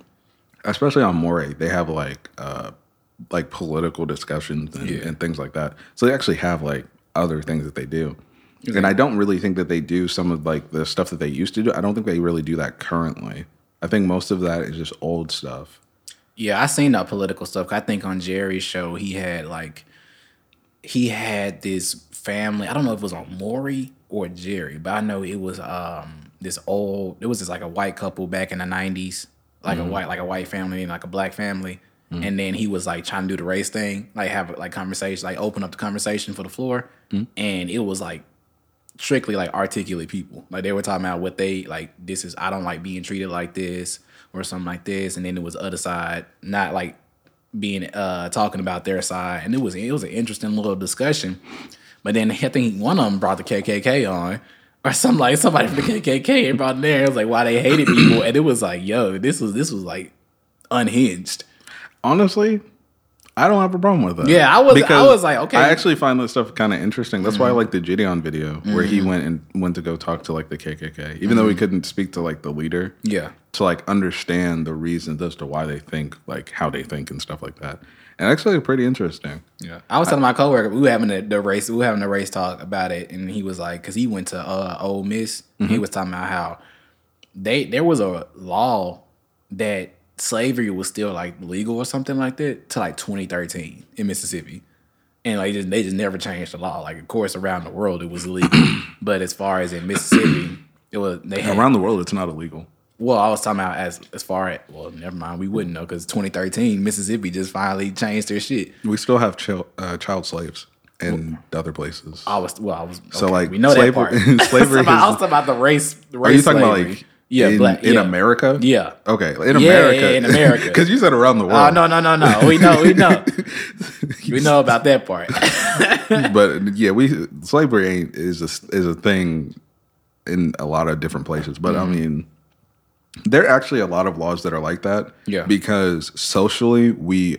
Especially on Maury, they have, like political discussions and things like that. So they actually have, like, other things that they do. Okay. And I don't really think that they do some of, like, the stuff that they used to do. I don't think they really do that currently. I think most of that is just old stuff. Yeah, I seen that political stuff. I think on Jerry's show, he had this family. I don't know if it was on Maury or Jerry, but I know it was this like a white couple back in the 90s, like a white family and like a black family. Mm-hmm. And then he was like trying to do the race thing, like have like conversation, like open up the conversation for the floor. Mm-hmm. And it was like strictly like articulate people. Like, they were talking about what they like, this is, I don't like being treated like this or something like this. And then it was other side, not like being talking about their side. And it was an interesting little discussion. But then I think one of them brought the KKK on. or something like somebody from the KKK brought in there. It was like why they hated people, and it was like, yo, this was like unhinged. Honestly, I don't have a problem with that. Yeah, I was like, okay. I actually find that stuff kind of interesting. That's why I like the Gideon video where he went to go talk to like the KKK, even though he couldn't speak to like the leader. Yeah, to like understand the reasons as to why they think like how they think and stuff like that. And actually, pretty interesting. Yeah, I was telling my coworker we were having a race talk about it, and he was like, because he went to Ole Miss, and he was talking about how there was a law that slavery was still like legal or something like that to like 2013 in Mississippi, and like they just never changed the law. Like of course around the world it was illegal, but as far as in Mississippi, it was around the world it's not illegal. Well, I was talking about as far as... Well, never mind. We wouldn't know because 2013, Mississippi just finally changed their shit. We still have child slaves in other places. Okay, so, like... We know slavery, that part. Slavery I was talking about the race Are you talking slavery. About, like... Yeah, in America? Yeah. Okay, in America. Because you said around the world. Oh, no. We know. We know about that part. But, yeah, slavery is a thing in a lot of different places. But, I mean... There are actually a lot of laws that are like that. Yeah. Because socially, we're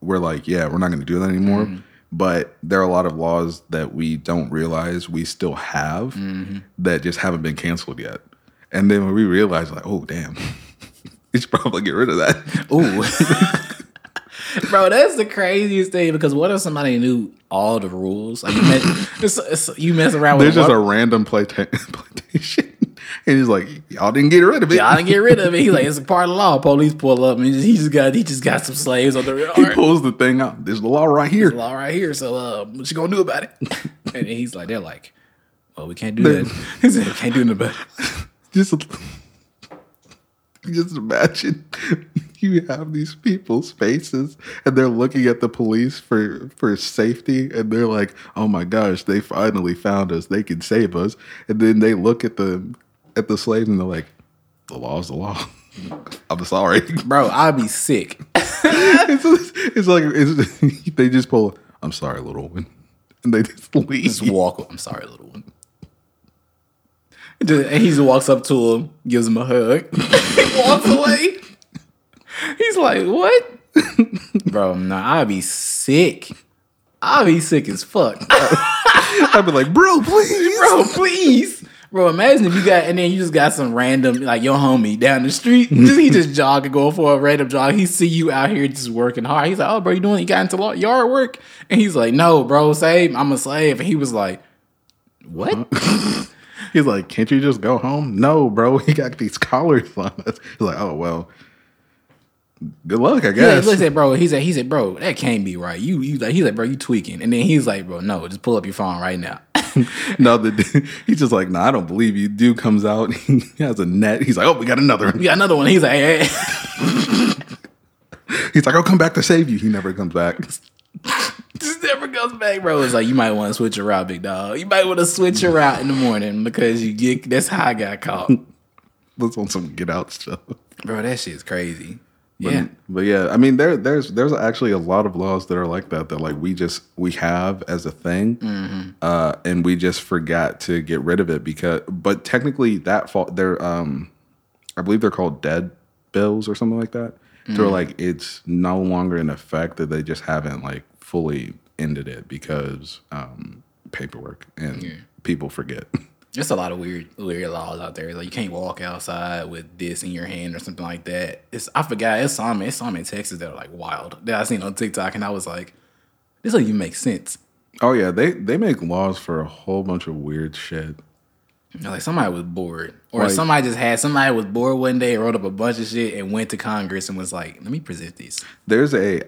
like, yeah, we're not going to do that anymore. Mm-hmm. But there are a lot of laws that we don't realize we still have that just haven't been canceled yet. And then when we realize, like, oh, damn, we should probably get rid of that. Ooh. Bro, that's the craziest thing because what if somebody knew all the rules? Like you mess around with There's just a random plantation. And he's like, y'all didn't get rid of it. He's like, it's a part of the law. Police pull up and he just got some slaves on the yard. He pulls the thing out. There's the law right here. So what you gonna do about it? And he's like, they're like, well, we can't do that. He said, can't do nothing about it. Just imagine you have these people's faces and they're looking at the police for safety and they're like, oh my gosh, they finally found us. They can save us. And then they look at the slaves and they're like, the law's the law. I'm sorry. Bro, I'll be sick. It's like they just pull, I'm sorry, little one. And they just leave. Just walk up, I'm sorry, little one. And he just walks up to him, gives him a hug. He walks away. He's like, what? Bro, nah, I'll be sick. I'll be sick as fuck. I'll be like, bro, please. Bro, imagine if you got, and then you just got some random, like your homie down the street. He just jogging, going for a random jog. He see you out here just working hard. He's like, oh, bro, you doing? You got into yard work? And he's like, no, bro, save. I'm a slave. And he was like, what? He's like, can't you just go home? No, bro, he got these collars on us. He's like, oh, well, good luck, I guess. Yeah, he said, bro, he said, bro, that can't be right. You like, he's like, bro, you tweaking. And then he's like, bro, no, just pull up your phone right now. No, he's just like, nah, I don't believe you. Dude comes out, he has a net. He's like, oh, we got another one. He's like, hey. He's like, I'll come back to save you. He never comes back. Just never goes back, bro. It's like, you might want to switch your route, big dog. You might want to switch your route in the morning because that's how I got caught. That's on some get out stuff. Bro, that shit's crazy. But yeah, I mean, there's actually a lot of laws that are like that like we have as a thing, and we just forgot to get rid of it but technically that they're I believe they're called dead bills or something like that. They're like it's no longer in effect, that they just haven't like fully ended it because paperwork and people forget. There's a lot of weird laws out there. Like you can't walk outside with this in your hand or something like that. I forgot. It's some in Texas that are like wild that I seen on TikTok, and I was like, this doesn't even make sense. Oh yeah, they make laws for a whole bunch of weird shit. Like somebody was bored, or like, somebody was bored one day and wrote up a bunch of shit and went to Congress and was like, let me present this. There's a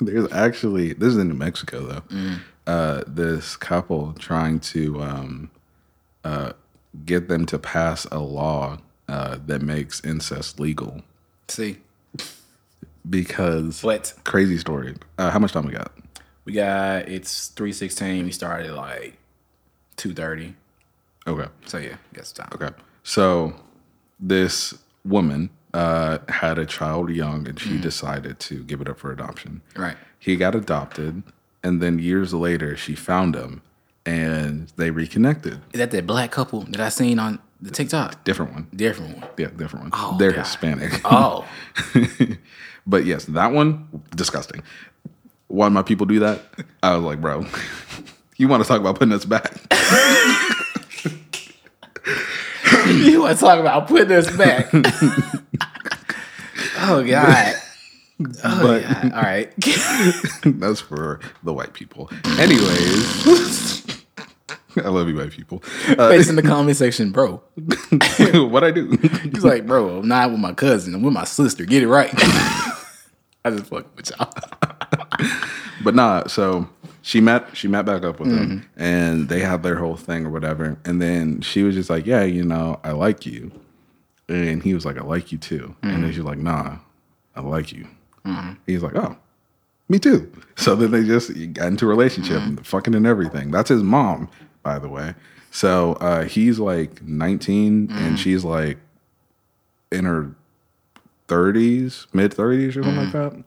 this is in New Mexico though. This couple trying to get them to pass a law that makes incest legal. See, because what crazy story? How much time we got? It's 3:16. We started like 2:30. Okay. So yeah, that's time. Okay. So this woman had a child young, and she decided to give it up for adoption. Right. He got adopted, and then years later, she found him, and they reconnected. Is that that black couple that I seen on the TikTok? Different one. Yeah, different one. Oh, they're God. Hispanic. Oh. But yes, that one, disgusting. Why my people do that? I was like, bro, you want to talk about putting us back? You want to talk about putting us back? Oh, God. Oh, God. All right. That's for the white people. Anyways, I love you, white people. It's in the comment section, bro. What I do? He's like, bro, I'm not with my cousin. I'm with my sister. Get it right. I just fuck with y'all. But nah, so she met back up with him, and they had their whole thing or whatever. And then she was just like, yeah, I like you. And he was like, I like you too. Mm-hmm. And then she's like, nah, I like you. Mm-hmm. He's like, oh, me too. So then they just got into a relationship, and fucking and everything. That's his mom, by the way. So he's like 19, and she's like in her 30s, mid-30s or something like that.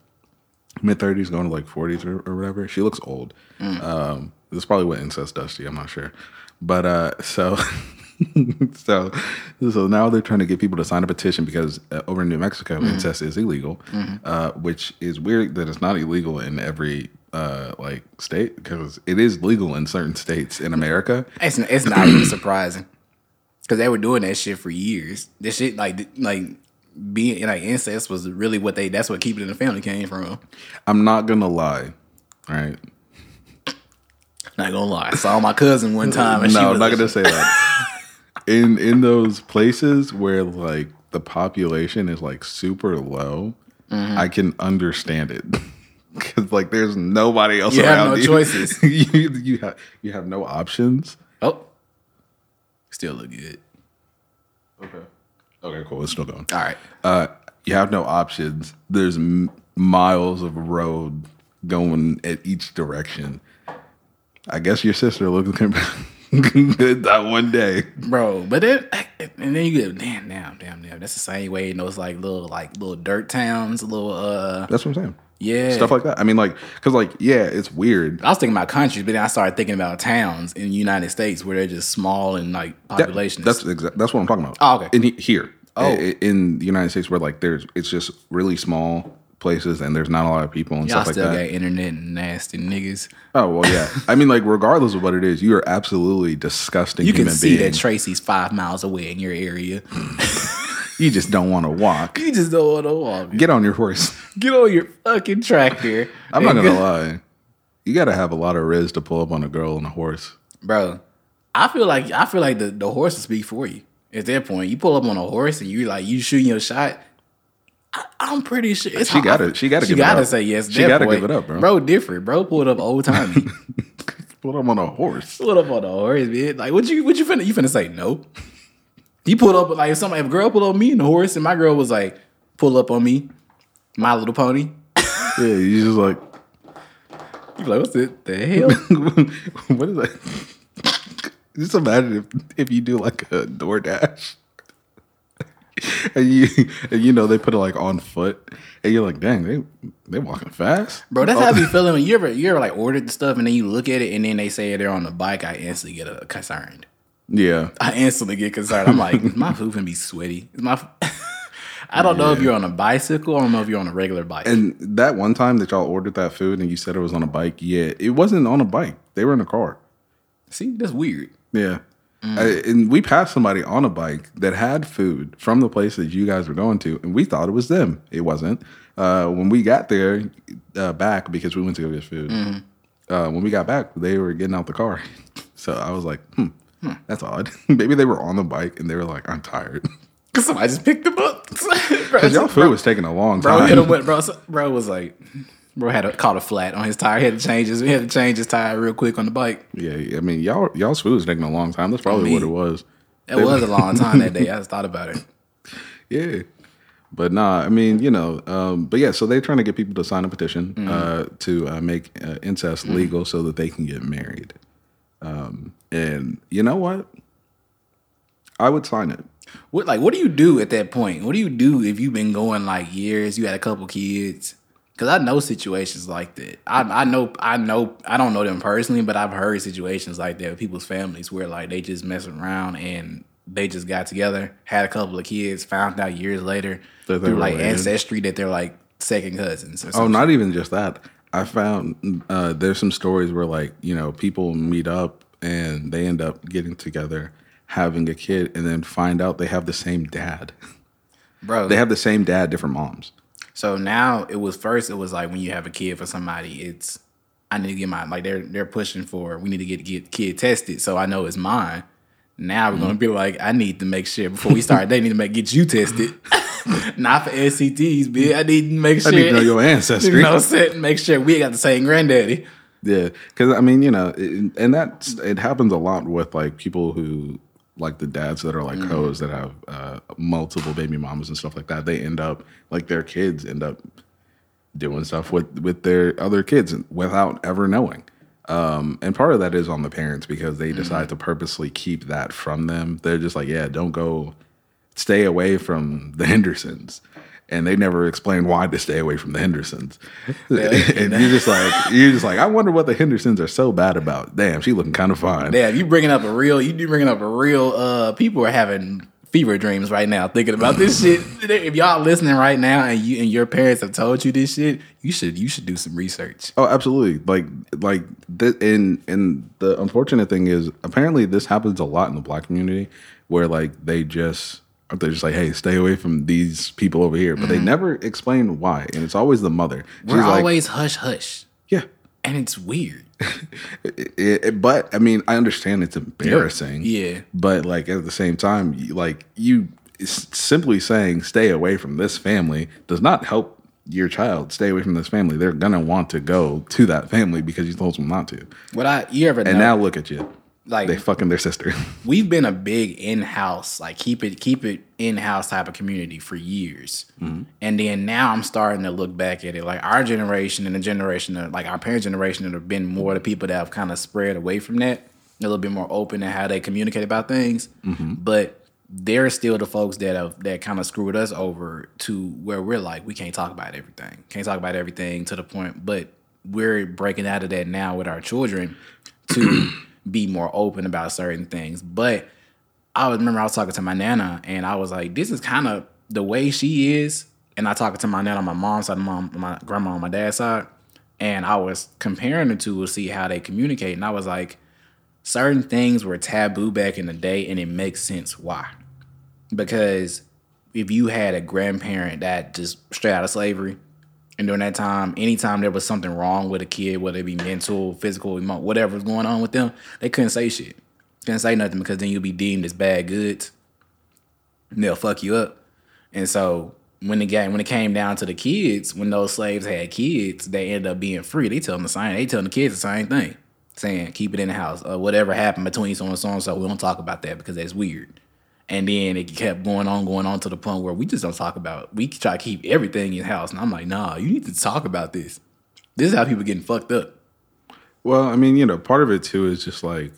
Mid-30s, going to like 40s or whatever. She looks old. This is probably what incest does to you. I'm not sure. But so now they're trying to get people to sign a petition because over in New Mexico, incest is illegal, which is weird that it's not illegal in every state because it is legal in certain states in America. It's not even surprising because they were doing that shit for years. This shit like. Being incest was really that's what keeping it in the family came from. I'm not gonna lie, all right? Not gonna lie. I saw my cousin one time, and I'm not gonna say that. In those places where like the population is like super low, I can understand it because like there's nobody else around. You have no choices. you have no options. Oh, still look good. Okay. Okay, cool. It's still going. All right. You have no options. There's miles of road going at each direction. I guess your sister looking good that one day, bro. But then you go, damn. That's the same way in those little dirt towns, little. That's what I'm saying. Yeah, stuff like that. I mean, it's weird. I was thinking about countries, but then I started thinking about towns in the United States where they're just small and populations. That's what I'm talking about. Oh, okay. In the United States, where it's just really small places and there's not a lot of people and y'all stuff like that. Y'all still got internet and nasty niggas. Oh well, yeah. I mean, regardless of what it is, you are absolutely disgusting. You human can see being. That Tracy's 5 miles away in your area. You just don't want to walk. Man. Get on your horse. Get on your fucking tractor. I'm not going to lie. You got to have a lot of riz to pull up on a girl on a horse. Bro, I feel like the horse will speak for you. At that point, you pull up on a horse and you shooting your shot. I'm pretty sure it's she got to say yes. She got to give it up, bro. Bro, different. Bro pulled up old timey. Pulled up on a horse. Pulled up on a horse, man. Like what you finna say no? You pulled up, if a girl pulled up on me and the horse, and my girl was like, pull up on me, My Little Pony. Yeah, you just like... You be like, what's it? The hell? What is that? Just imagine if you do a DoorDash. and they put it on foot, and you're like, dang, they walking fast. Bro, that's how I be feeling when you ever ordered the stuff, and then you look at it, and then they say they're on the bike, I instantly get concerned. Yeah, I instantly get concerned. I'm like, my food can be sweaty. I don't know if you're on a bicycle or I don't know if you're on a regular bike. And that one time that y'all ordered that food and you said it was on a bike, yeah, it wasn't on a bike. They were in a car. See, that's weird. Yeah. And we passed somebody on a bike that had food from the place that you guys were going to, and we thought it was them. It wasn't. When we got there back, because we went to go get food, when we got back, they were getting out the car. So I was like, that's odd. Maybe they were on the bike and they were like, I'm tired. Because somebody just picked them up. Because y'all food was taking a long time. Bro was like, bro had caught a flat on his tire. He had to change his tire real quick on the bike. Yeah, I mean, y'all's food was taking a long time. That's probably what it was. It was a long time that day. I just thought about it. Yeah. But nah, I mean, but yeah, so they're trying to get people to sign a petition to make incest legal so that they can get married. And you know what? I would sign it. What do you do at that point? What do you do if you've been going years? You had a couple kids. Because I know situations like that. I don't know them personally, but I've heard situations like that with people's families where, like, they just mess around and they just got together, had a couple of kids, found out years later through, like, ancestry that they're, like, second cousins or something. Oh, not even just that. I found there's some stories where, like, you know, people meet up and they end up getting together, having a kid, and then find out they have the same dad. Bro. They have the same dad, different moms. So now it was like when you have a kid for somebody, it's, I need to get mine. Like they're pushing for, we need to get kid tested so I know it's mine. Now we're going to be like, I need to make sure before we start, they need to get you tested. Not for STDs, bitch. I need to make sure. I need to know your ancestry. Make sure we got the same granddaddy. Yeah. Because I mean, you know, it happens a lot with like people who, like the dads that are like hoes that have multiple baby mamas and stuff like that, they end up, like their kids end up doing stuff with their other kids without ever knowing. And part of that is on the parents because they decide to purposely keep that from them. They're just like, yeah, don't go, stay away from the Hendersons. And they never explain why to stay away from the Hendersons. And you're just like, I wonder what the Hendersons are so bad about. Damn, she looking kind of fine. Damn, you bringing up a real. People are having fever dreams right now thinking about this shit. If y'all listening right now and your parents have told you this shit, you should do some research. Oh, absolutely. Like this, and the unfortunate thing is, apparently this happens a lot in the Black community, where like they're just like, hey, stay away from these people over here. But they never explain why. And it's always the mother. We're always like, hush, hush. Yeah. And it's weird. But, I mean, I understand it's embarrassing. Yeah. But, like, at the same time, like, you simply saying stay away from this family does not help your child stay away from this family. They're going to want to go to that family because you told them not to. And now look at you. Like they fucking their sister. We've been a big in-house, like keep it in-house type of community for years. Mm-hmm. And then now I'm starting to look back at it. Like our generation and the generation of, like our parents' generation that have been more the people that have kind of spread away from that, a little bit more open in how they communicate about things. Mm-hmm. But they're still the folks that kind of screwed us over to where we're like, we can't talk about everything. Can't talk about everything to the point, but we're breaking out of that now with our children to be more open about certain things. But I remember I was talking to my nana and I was like, this is kind of the way she is. And I talked to my nana on my mom's side, my grandma on my dad's side. And I was comparing the two to see how they communicate. And I was like, certain things were taboo back in the day and it makes sense why. Because if you had a grandparent that just straight out of slavery, and during that time, anytime there was something wrong with a kid, whether it be mental, physical, emotional, whatever was going on with them, they couldn't say shit. Couldn't say nothing because then you'll be deemed as bad goods. And they'll fuck you up. And so when it came down to the kids, when those slaves had kids, they ended up being free. They telling the kids the same thing, saying keep it in the house. Whatever happened between so and so, we don't talk about that because that's weird. And then it kept going on to the point where we just don't talk about it. We try to keep everything in house. And I'm like, nah, you need to talk about this. This is how people are getting fucked up. Well, I mean, you know, part of it too is just like,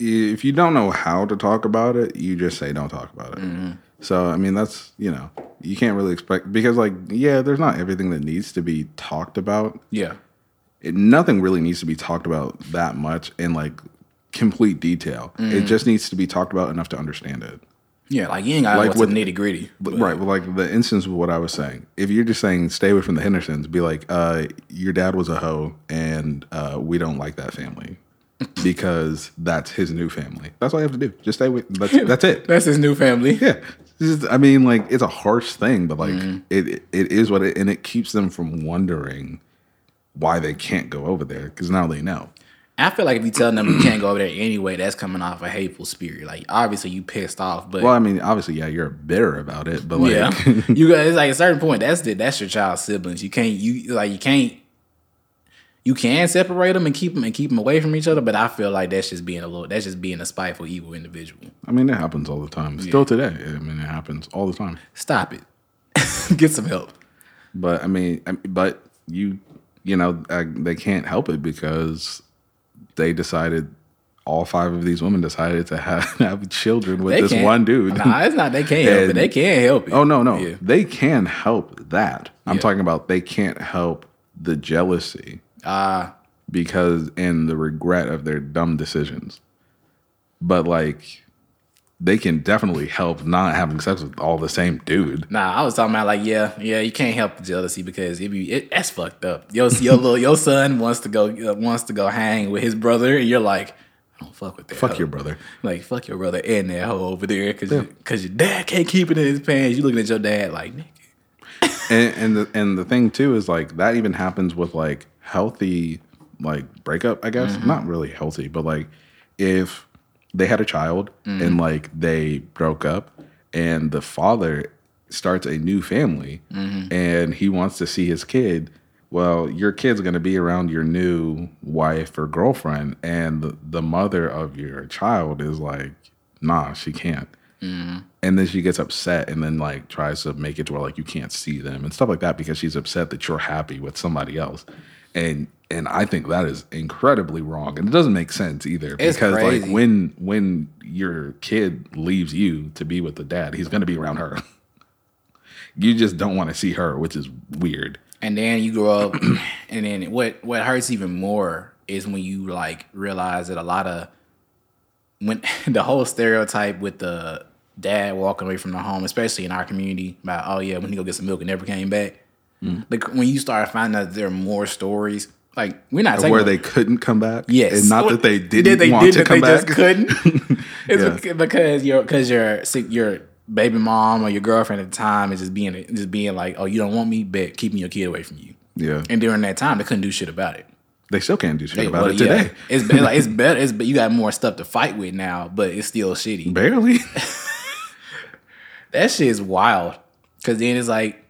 if you don't know how to talk about it, you just say don't talk about it. Mm-hmm. So, I mean, that's, you know, you can't really expect, because like, yeah, there's not everything that needs to be talked about. Yeah. Nothing really needs to be talked about that much. And like, complete detail. It just needs to be talked about enough to understand it. Yeah, like you ain't got like what's nitty gritty. Right. Well, like the instance of what I was saying. If you're just saying stay away from the Hendersons, be like, your dad was a hoe and we don't like that family because that's his new family. That's all you have to do. Just stay away. That's it. That's his new family. Yeah. Just, I mean, like it's a harsh thing, but like it is what it, and it keeps them from wondering why they can't go over there because now they know. I feel like if you tell them you can't go over there anyway, that's coming off a hateful spirit. Like, obviously, you pissed off, but... Well, I mean, obviously, yeah, you're bitter about it, but, like... Yeah. It's like, at a certain point, that's your child's siblings. You can separate them and keep them away from each other, but I feel like that's just being a spiteful, evil individual. I mean, it happens all the time. Still today, I mean, it happens all the time. Stop it. Get some help. But, I mean, you know, they can't help it because... They decided all five of these women decided to have children with this one dude. Nah, it's not they can't help it. They can't help it. Oh, no, no. Yeah. They can help that. I'm talking about they can't help the jealousy because and the regret of their dumb decisions. But, like, they can definitely help not having sex with all the same dude. Nah, I was talking about like, you can't help jealousy because that's fucked up. Your son wants to go hang with his brother, and you're like, I don't fuck with that. Fuck hoe. Your brother. Like, fuck your brother and that hoe over there because your dad can't keep it in his pants. You looking at your dad like, nigga. and the thing too is like that even happens with like healthy like breakup. I guess not really healthy, but like if they had a child and like they broke up and the father starts a new family and he wants to see his kid. Well, your kid's going to be around your new wife or girlfriend, and the mother of your child is like, nah, she can't. And then she gets upset and then like tries to make it to where like you can't see them and stuff like that because she's upset that you're happy with somebody else. And I think that is incredibly wrong. And it doesn't make sense either. Because like when your kid leaves you to be with the dad, he's going to be around her. You just don't want to see her, which is weird. And then you grow up and then what hurts even more is when you like realize that when the whole stereotype with the dad walking away from the home, especially in our community, about, oh yeah, when he go get some milk and never came back. Like when you start finding out there are more stories. Like we're not where they couldn't come back. Yes, and not that they didn't want to come back. They just couldn't. It's because your baby mom or your girlfriend at the time is just being like, oh, you don't want me, bet keeping your kid away from you. Yeah. And during that time, they couldn't do shit about it. They still can't do shit about it today. Yeah. It's better. But you got more stuff to fight with now, but it's still shitty. Barely. That shit is wild. Because then it's like.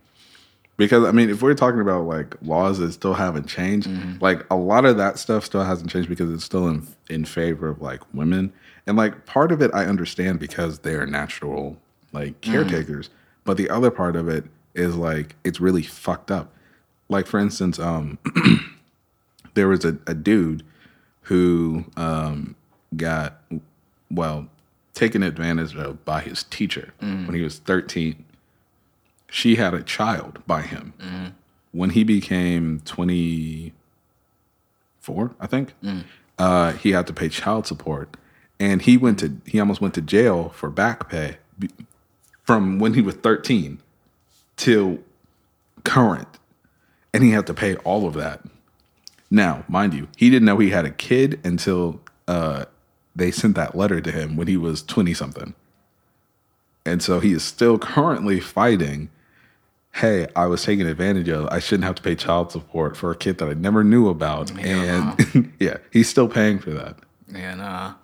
Because, I mean, if we're talking about, like, laws that still haven't changed, like, a lot of that stuff still hasn't changed because it's still in favor of, like, women. And, like, part of it I understand because they're natural, like, caretakers. But the other part of it is, like, it's really fucked up. Like, for instance, there was a dude who got, well, taken advantage of by his teacher when he was 13. She had a child by him when he became 24, I think. He had to pay child support, and he almost went to jail for back pay from when he was 13 till current, and he had to pay all of that. Now, mind you, he didn't know he had a kid until they sent that letter to him when he was 20 something, and so he is still currently fighting. Hey, I was taken advantage of. I shouldn't have to pay child support for a kid that I never knew about. Yeah, and he's still paying for that. Yeah, nah.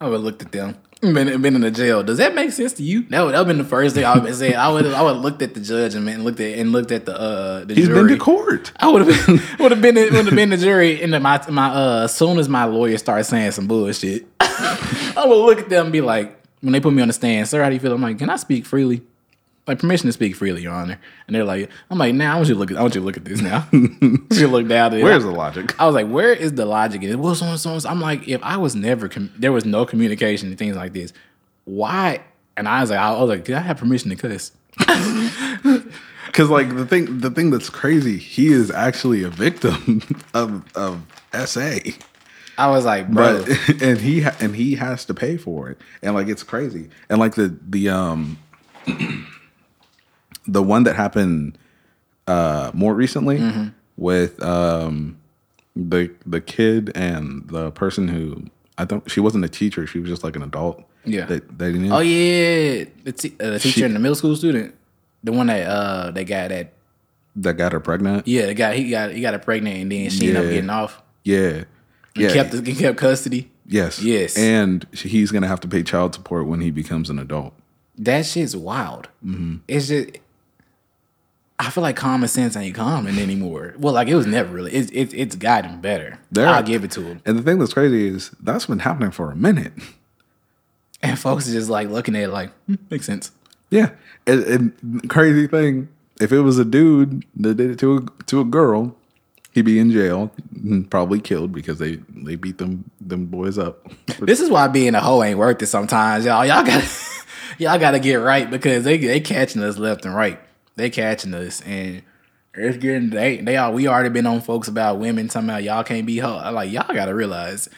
I would have looked at them. Been in the jail. Does that make sense to you? That would have been the first thing I would have said. I would have looked at the judge and looked at the he's jury. He's been to court. I would have been the jury. And as soon as my lawyer starts saying some bullshit, I would look at them and be like, when they put me on the stand, sir, how do you feel? I'm like, can I speak freely? Like, permission to speak freely, Your Honor. And they're like, I'm like, nah, I want you to look at this now. You look down at it. Where's the logic? I was like, where is the logic? And it was so. I'm like, if I was there was no communication and things like this, why? And I was like, did I have permission to cuss? Because like the thing that's crazy, he is actually a victim of SA. I was like, bro, but, and he has to pay for it, and like it's crazy, and like the the one that happened more recently with the kid and the person who I think she wasn't a teacher, she was just like an adult. Yeah, they didn't. Oh yeah, the teacher and the middle school student, the one that got her pregnant. Yeah, he got her pregnant, and then she ended up getting off. Yeah. Yeah. He kept custody? Yes. And he's going to have to pay child support when he becomes an adult. That shit's wild. It's just, I feel like common sense ain't common anymore. Well, like it was never really. It's gotten better. I'll give it to him. And the thing that's crazy is that's been happening for a minute. And folks are just like looking at it like, makes sense. Yeah. And crazy thing, if it was a dude that did it to a girl, He'd be in jail and probably killed because they beat them boys up. This is why being a hoe ain't worth it sometimes, y'all. Y'all gotta get right, because they catching us left and right. They catching us, and it's getting we already been on folks about women talking about y'all can't be hoe. I'm like, y'all gotta realize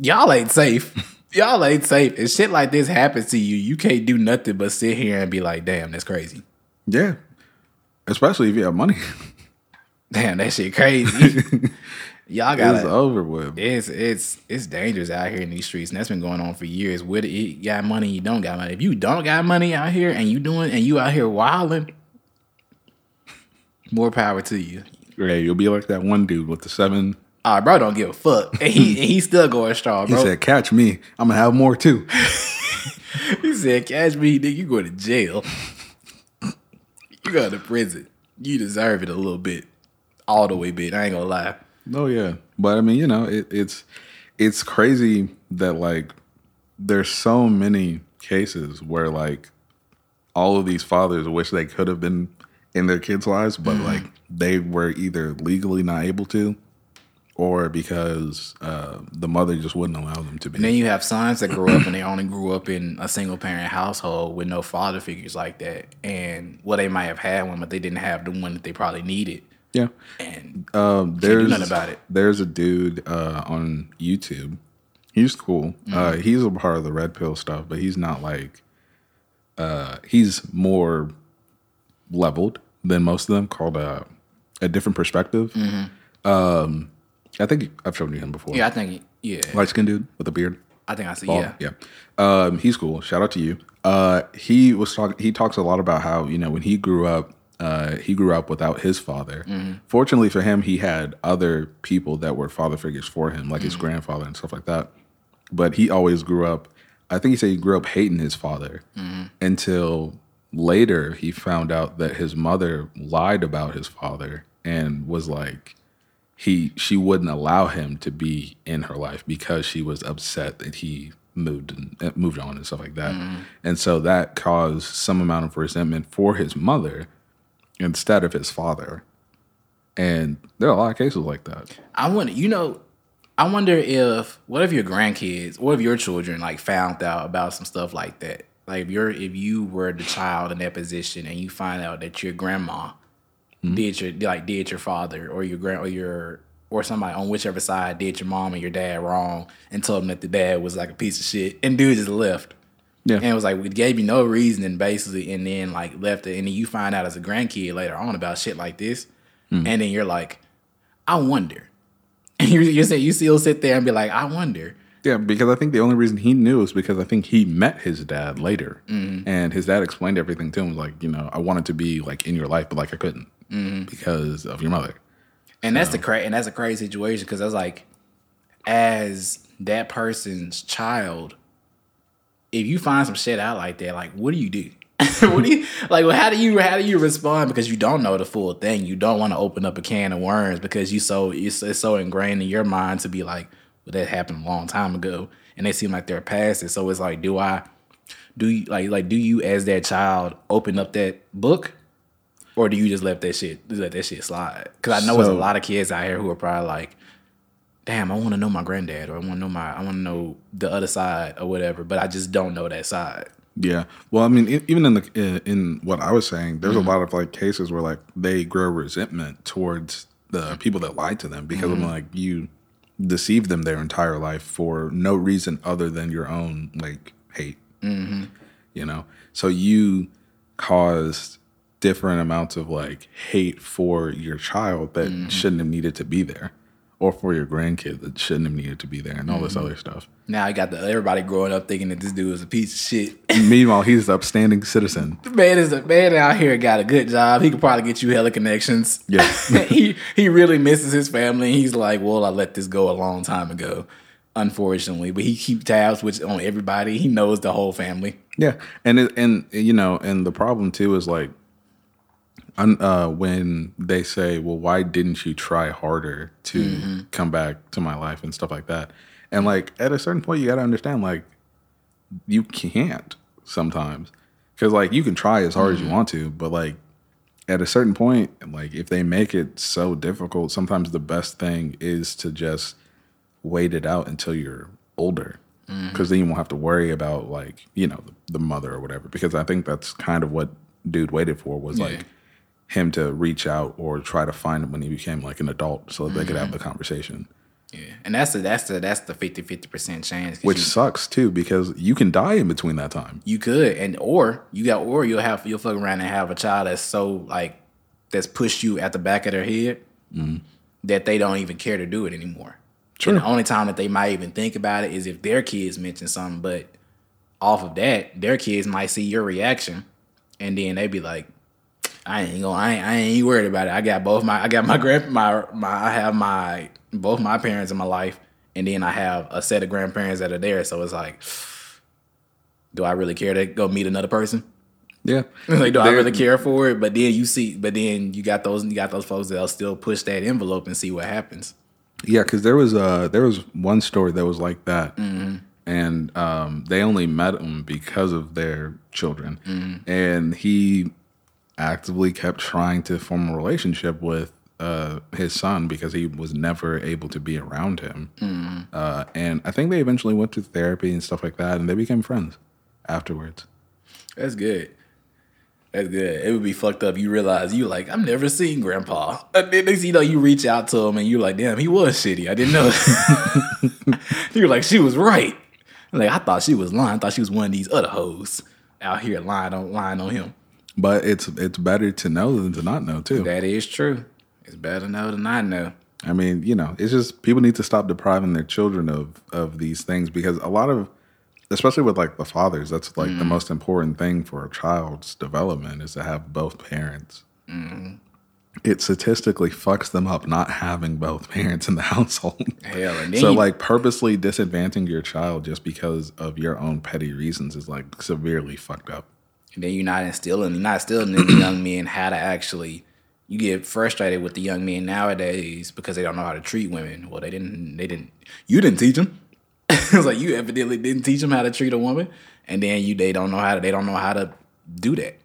y'all ain't safe. Y'all ain't safe. If shit like this happens to you, you can't do nothing but sit here and be like, damn, that's crazy. Yeah. Especially if you have money. Damn, that shit crazy. Y'all got it's over with. It's dangerous out here in these streets, and that's been going on for years. Whether you got money, you don't got money. If you don't got money out here and you out here wilding, more power to you. Yeah, you'll be like that one dude with the 7. Bro, don't give a fuck. And he's still going strong, bro. He said, catch me. I'm gonna have more too. He said, catch me, nigga. You going to jail. You going to prison. You deserve it a little bit. All the way bit. I ain't gonna lie. Oh yeah. But I mean, you know, it's crazy that like there's so many cases where like all of these fathers wish they could have been in their kids' lives, but like they were either legally not able to, or because the mother just wouldn't allow them to be. And then you have sons that grow up and they only grew up in a single-parent household with no father figures like that. And well, they might have had one, but they didn't have the one that they probably needed. Yeah. And there's do nothing about it. There's a dude on YouTube. He's cool. Mm-hmm. He's a part of the Red Pill stuff, but he's not like... he's more leveled than most of them, called A Different Perspective. Mm-hmm. I think I've shown you him before. Yeah, I think, yeah. Light-skinned dude with a beard. I think I see, bald. Yeah. He's cool. Shout out to you. He talks a lot about how, you know, when he grew up without his father. Mm-hmm. Fortunately for him, he had other people that were father figures for him, like his grandfather and stuff like that. But he always grew up, I think he said he grew up hating his father until later he found out that his mother lied about his father and was like, she wouldn't allow him to be in her life because she was upset that he moved on and stuff like that. And so that caused some amount of resentment for his mother instead of his father. And there are a lot of cases like that. I wonder if, what if your grandkids or if your children like found out about some stuff like that? Like if you were the child in that position and you find out that your grandma did your father or your grand or somebody on whichever side did your mom and your dad wrong and told them that the dad was like a piece of shit, and dude just left. Yeah. And it was like, we gave you no reasoning basically, and then like left it, and then you find out as a grandkid later on about shit like this, and then you're like, I wonder. And you still sit there and be like, I wonder. Yeah, because I think the only reason he knew is because I think he met his dad later, and his dad explained everything to him, like, you know, I wanted to be like in your life, but like I couldn't. Because of your mother, and so. That's a crazy situation, because I was like, as that person's child, if you find some shit out like that, like what do you do? How do you respond? Because you don't know the full thing. You don't want to open up a can of worms because it's so ingrained in your mind to be like, well, that happened a long time ago, and they seem like they're past it. So it's like, do you as that child open up that book? Or do you just let that shit slide? Because I know there's a lot of kids out here who are probably like, damn, I want to know my granddad, or I want to know the other side or whatever, but I just don't know that side. Yeah. Well, I mean, even in what I was saying, there's a lot of like cases where like they grow resentment towards the people that lied to them, because I'm like, you deceived them their entire life for no reason other than your own like hate, you know? So you caused different amounts of like hate for your child that shouldn't have needed to be there, or for your grandkid that shouldn't have needed to be there, and all this other stuff. Now I got everybody growing up thinking that this dude is a piece of shit. Meanwhile, he's an upstanding citizen. The man is a man out here, got a good job. He could probably get you hella connections. Yeah. he really misses his family. He's like, well, I let this go a long time ago, unfortunately, but he keeps tabs on everybody. He knows the whole family. Yeah. And you know, and the problem too is like, when they say, well, why didn't you try harder to come back to my life and stuff like that? And like at a certain point, you got to understand, like, you can't sometimes, because like you can try as hard as you want to, but like at a certain point, like, if they make it so difficult, sometimes the best thing is to just wait it out until you're older. Because then you won't have to worry about, like, you know, the mother or whatever. Because I think that's kind of what dude waited for, was, like, him to reach out or try to find him when he became, like, an adult so that they could have the conversation. Yeah, and that's the 50% chance, which sucks too, because you can die in between that time. You could, or you'll fuck around and have a child that's so, like, that's pushed you at the back of their head that they don't even care to do it anymore. True. And the only time that they might even think about it is if their kids mention something. But off of that, their kids might see your reaction, and then they be like, I ain't worried about it. I have both my parents in my life, and then I have a set of grandparents that are there. So it's like, do I really care to go meet another person? Yeah. Like, do I really care for it? But then you got those folks that'll still push that envelope and see what happens. Yeah, because there was one story that was like that, and they only met him because of their children, and he actively kept trying to form a relationship with his son because he was never able to be around him. And I think they eventually went to therapy and stuff like that, and they became friends afterwards. That's good. That's good. It would be fucked up. You realize, you like, I've never seen Grandpa. And then next, you know, you reach out to him and you're like, damn, he was shitty. I didn't know. You're like, she was right. Like, I thought she was lying. I thought she was one of these other hoes out here lying on him. But it's better to know than to not know too. That is true. It's better to know than not know. I mean, you know, it's just people need to stop depriving their children of these things, because a lot of, especially with, like, the fathers, that's, like, the most important thing for a child's development is to have both parents. It statistically fucks them up not having both parents in the household. Hell, so, like, purposely disadvantaging your child just because of your own petty reasons is, like, severely fucked up. And then you're not instilling in the young men how to actually... You get frustrated with the young men nowadays because they don't know how to treat women. Well, you didn't teach them. It's like, you evidently didn't teach them how to treat a woman, and then they don't know how to do that.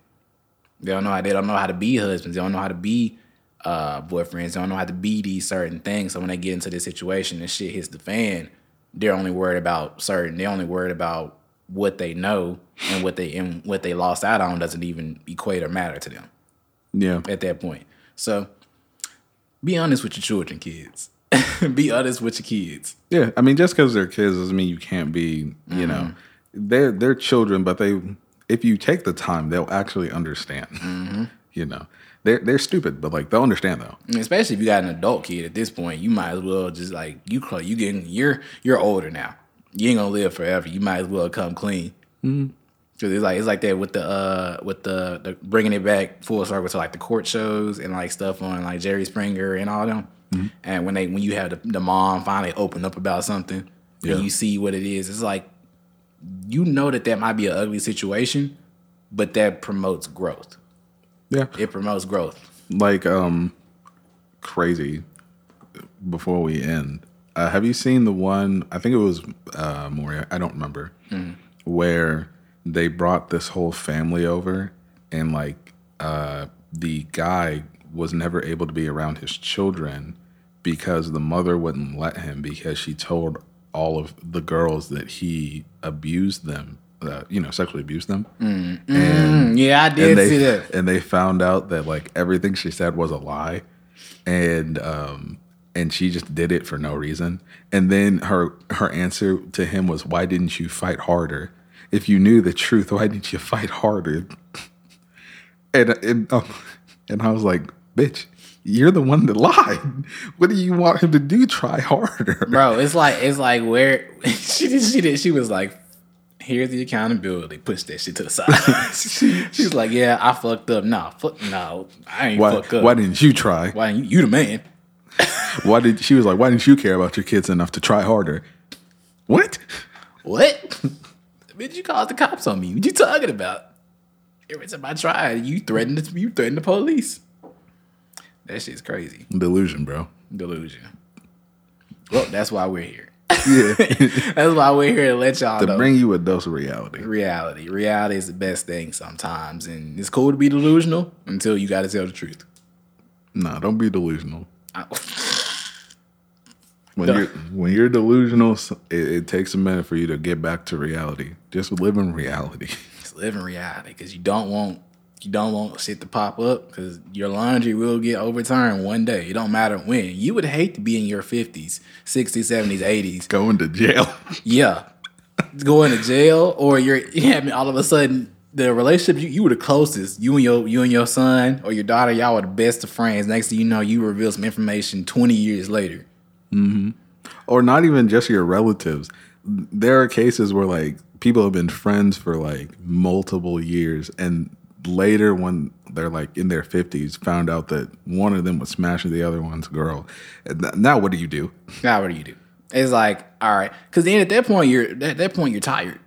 They don't know how to be husbands. They don't know how to be boyfriends. They don't know how to be these certain things. So when they get into this situation and shit hits the fan, they're only worried about what they know, and what they lost out on doesn't even equate or matter to them. Yeah. At that point. So be honest with your children, kids. Be honest with your kids. Yeah. I mean, just because they're kids doesn't mean you can't be, you know, they're children, but if you take the time, they'll actually understand. You know, they're stupid, but, like, they'll understand though. And especially if you got an adult kid at this point, you might as well just, like, you're older now. You ain't gonna live forever. You might as well come clean. Cause it's like that with the bringing it back full circle to, like, the court shows and, like, stuff on, like, Jerry Springer and all them. And when you have the mom finally open up about something, and you see what it is, it's like, you know, that might be an ugly situation, but that promotes growth. Yeah, it promotes growth. Like, crazy. Before we end, have you seen the one? I think it was Maury. I don't remember where. They brought this whole family over, and, like, the guy was never able to be around his children because the mother wouldn't let him, because she told all of the girls that he abused them, you know, sexually abused them. And, yeah, I did see that. And they found out that, like, everything she said was a lie, and she just did it for no reason. And then her answer to him was, "Why didn't you fight harder? If you knew the truth, why didn't you fight harder?" And I was like, "Bitch, you're the one that lied. What do you want him to do? Try harder, bro." It's like where she did. She was like, "Here's the accountability." Push that shit to the side. She's like, "Yeah, I fucked up. No, I ain't fucked up. Why didn't you try? Why didn't you the man? She was like, "Why didn't you care about your kids enough to try harder?" What? Bitch, you called the cops on me. What you talking about? Every time I tried, you threatened the police. That shit's crazy. Delusion, bro. Well, that's why we're here. Yeah. That's why we're here to let y'all know. To bring you a dose of reality. Reality is the best thing sometimes. And it's cool to be delusional until you got to tell the truth. Nah, don't be delusional. When you're delusional, it takes a minute for you to get back to reality. Just live in reality. Just live in reality because you don't want shit to pop up because your laundry will get overturned one day. It don't matter when. You would hate to be in your 50s, 60s, 70s, 80s. Going to jail. Yeah. Going to jail or all of a sudden the relationship you were the closest. You and your son or your daughter, y'all were the best of friends. Next thing you know, you reveal some information 20 years later. Mm-hmm. Or not even just your relatives. There are cases where like people have been friends for like multiple years and later when they're like in their 50s found out that one of them was smashing the other one's girl. Now what do you do? It's like, all right. Because then at that point, you're tired.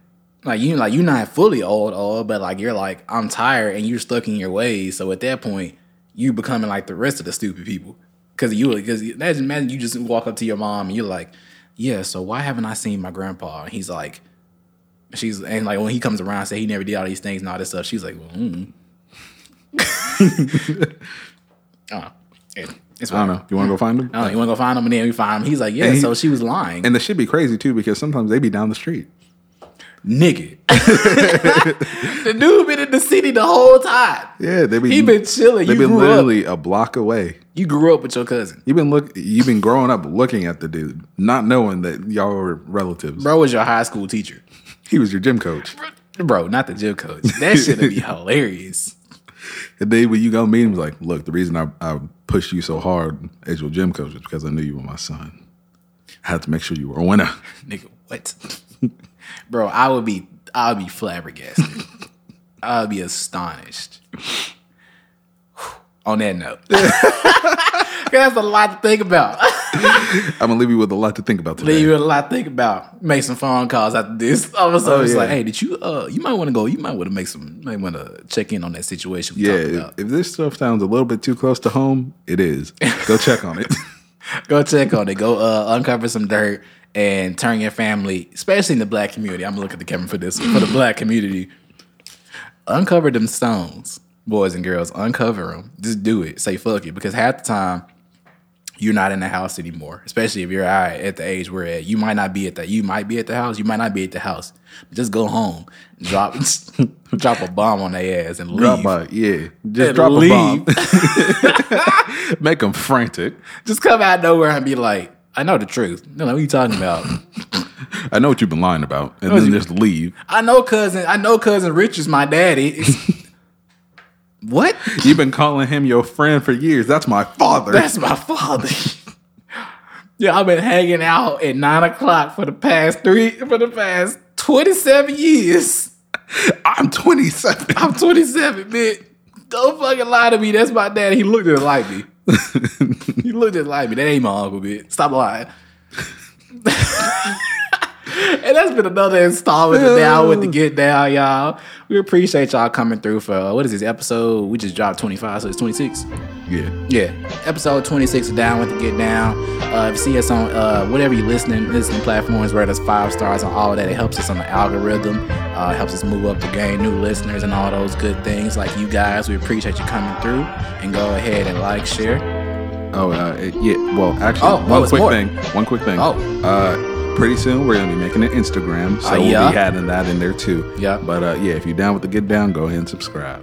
Like you're not fully old, but like you're like, I'm tired and you're stuck in your ways. So at that point, you becoming like the rest of the stupid people. Because imagine you just walk up to your mom and you're like, yeah, so why haven't I seen my grandpa? And he's like, when he comes around and say he never did all these things and all this stuff, she's like, well, I don't know. You want to go find him? I don't know. You want to go find him? And then we find him. He's like, yeah, so she was lying. And the shit be crazy too because sometimes they be down the street. Nigga. The dude been in the city the whole time. Yeah, he been chilling. They've been literally a block away. You grew up with your cousin. You've been growing up looking at the dude, not knowing that y'all were relatives. Bro was your high school teacher. He was your gym coach. Bro, not the gym coach. That shit would be hilarious. And then when you go meet him, he's like, look, the reason I pushed you so hard as your gym coach is because I knew you were my son. I had to make sure you were a winner. Nigga, what? Bro, I'll be flabbergasted. I'll be astonished. On that note. That's a lot to think about. I'm going to leave you with a lot to think about today. Make some phone calls after this. All of a sudden, it's like, hey, did you, you might want to go, you might want to make some, might want to check in on that situation we talked about. If this stuff sounds a little bit too close to home, it is. Go check on it. Go uncover some dirt. And turn your family, especially in the black community. I'm looking at the camera for this. For the black community. Uncover them stones, boys and girls. Uncover them. Just do it. Say fuck it. Because half the time, you're not in the house anymore. Especially if you're at the age we're at. You might not be at that. You might be at the house. You might not be at the house. Just go home. Drop a bomb on their ass and leave. Just drop a bomb. Make them frantic. Just come out of nowhere and be like, I know the truth. No, like, what are you talking about? I know what you've been lying about. And then just leave. I know cousin Rich is my daddy. What? You've been calling him your friend for years. That's my father. Yeah, I've been hanging out at 9:00 for the past 27 years. I'm 27, bitch. Don't fucking lie to me. That's my daddy. He looked at it like me. You look just like me. That ain't my uncle, bitch. Stop lying. And that's been another installment of Down With The Get Down, y'all. We appreciate y'all coming through for, what is this episode? We just dropped 25, so it's 26. Yeah. Episode 26 of Down With The Get Down. If you see us on whatever you're listening platforms, rate us 5 stars on all of that. It helps us on the algorithm. Helps us move up the game, new listeners, and all those good things like you guys. We appreciate you coming through. And go ahead and like, share. One quick thing. Pretty soon, we're going to be making an Instagram, so we'll be adding that in there, too. Yeah. But, if you're down with the get down, go ahead and subscribe.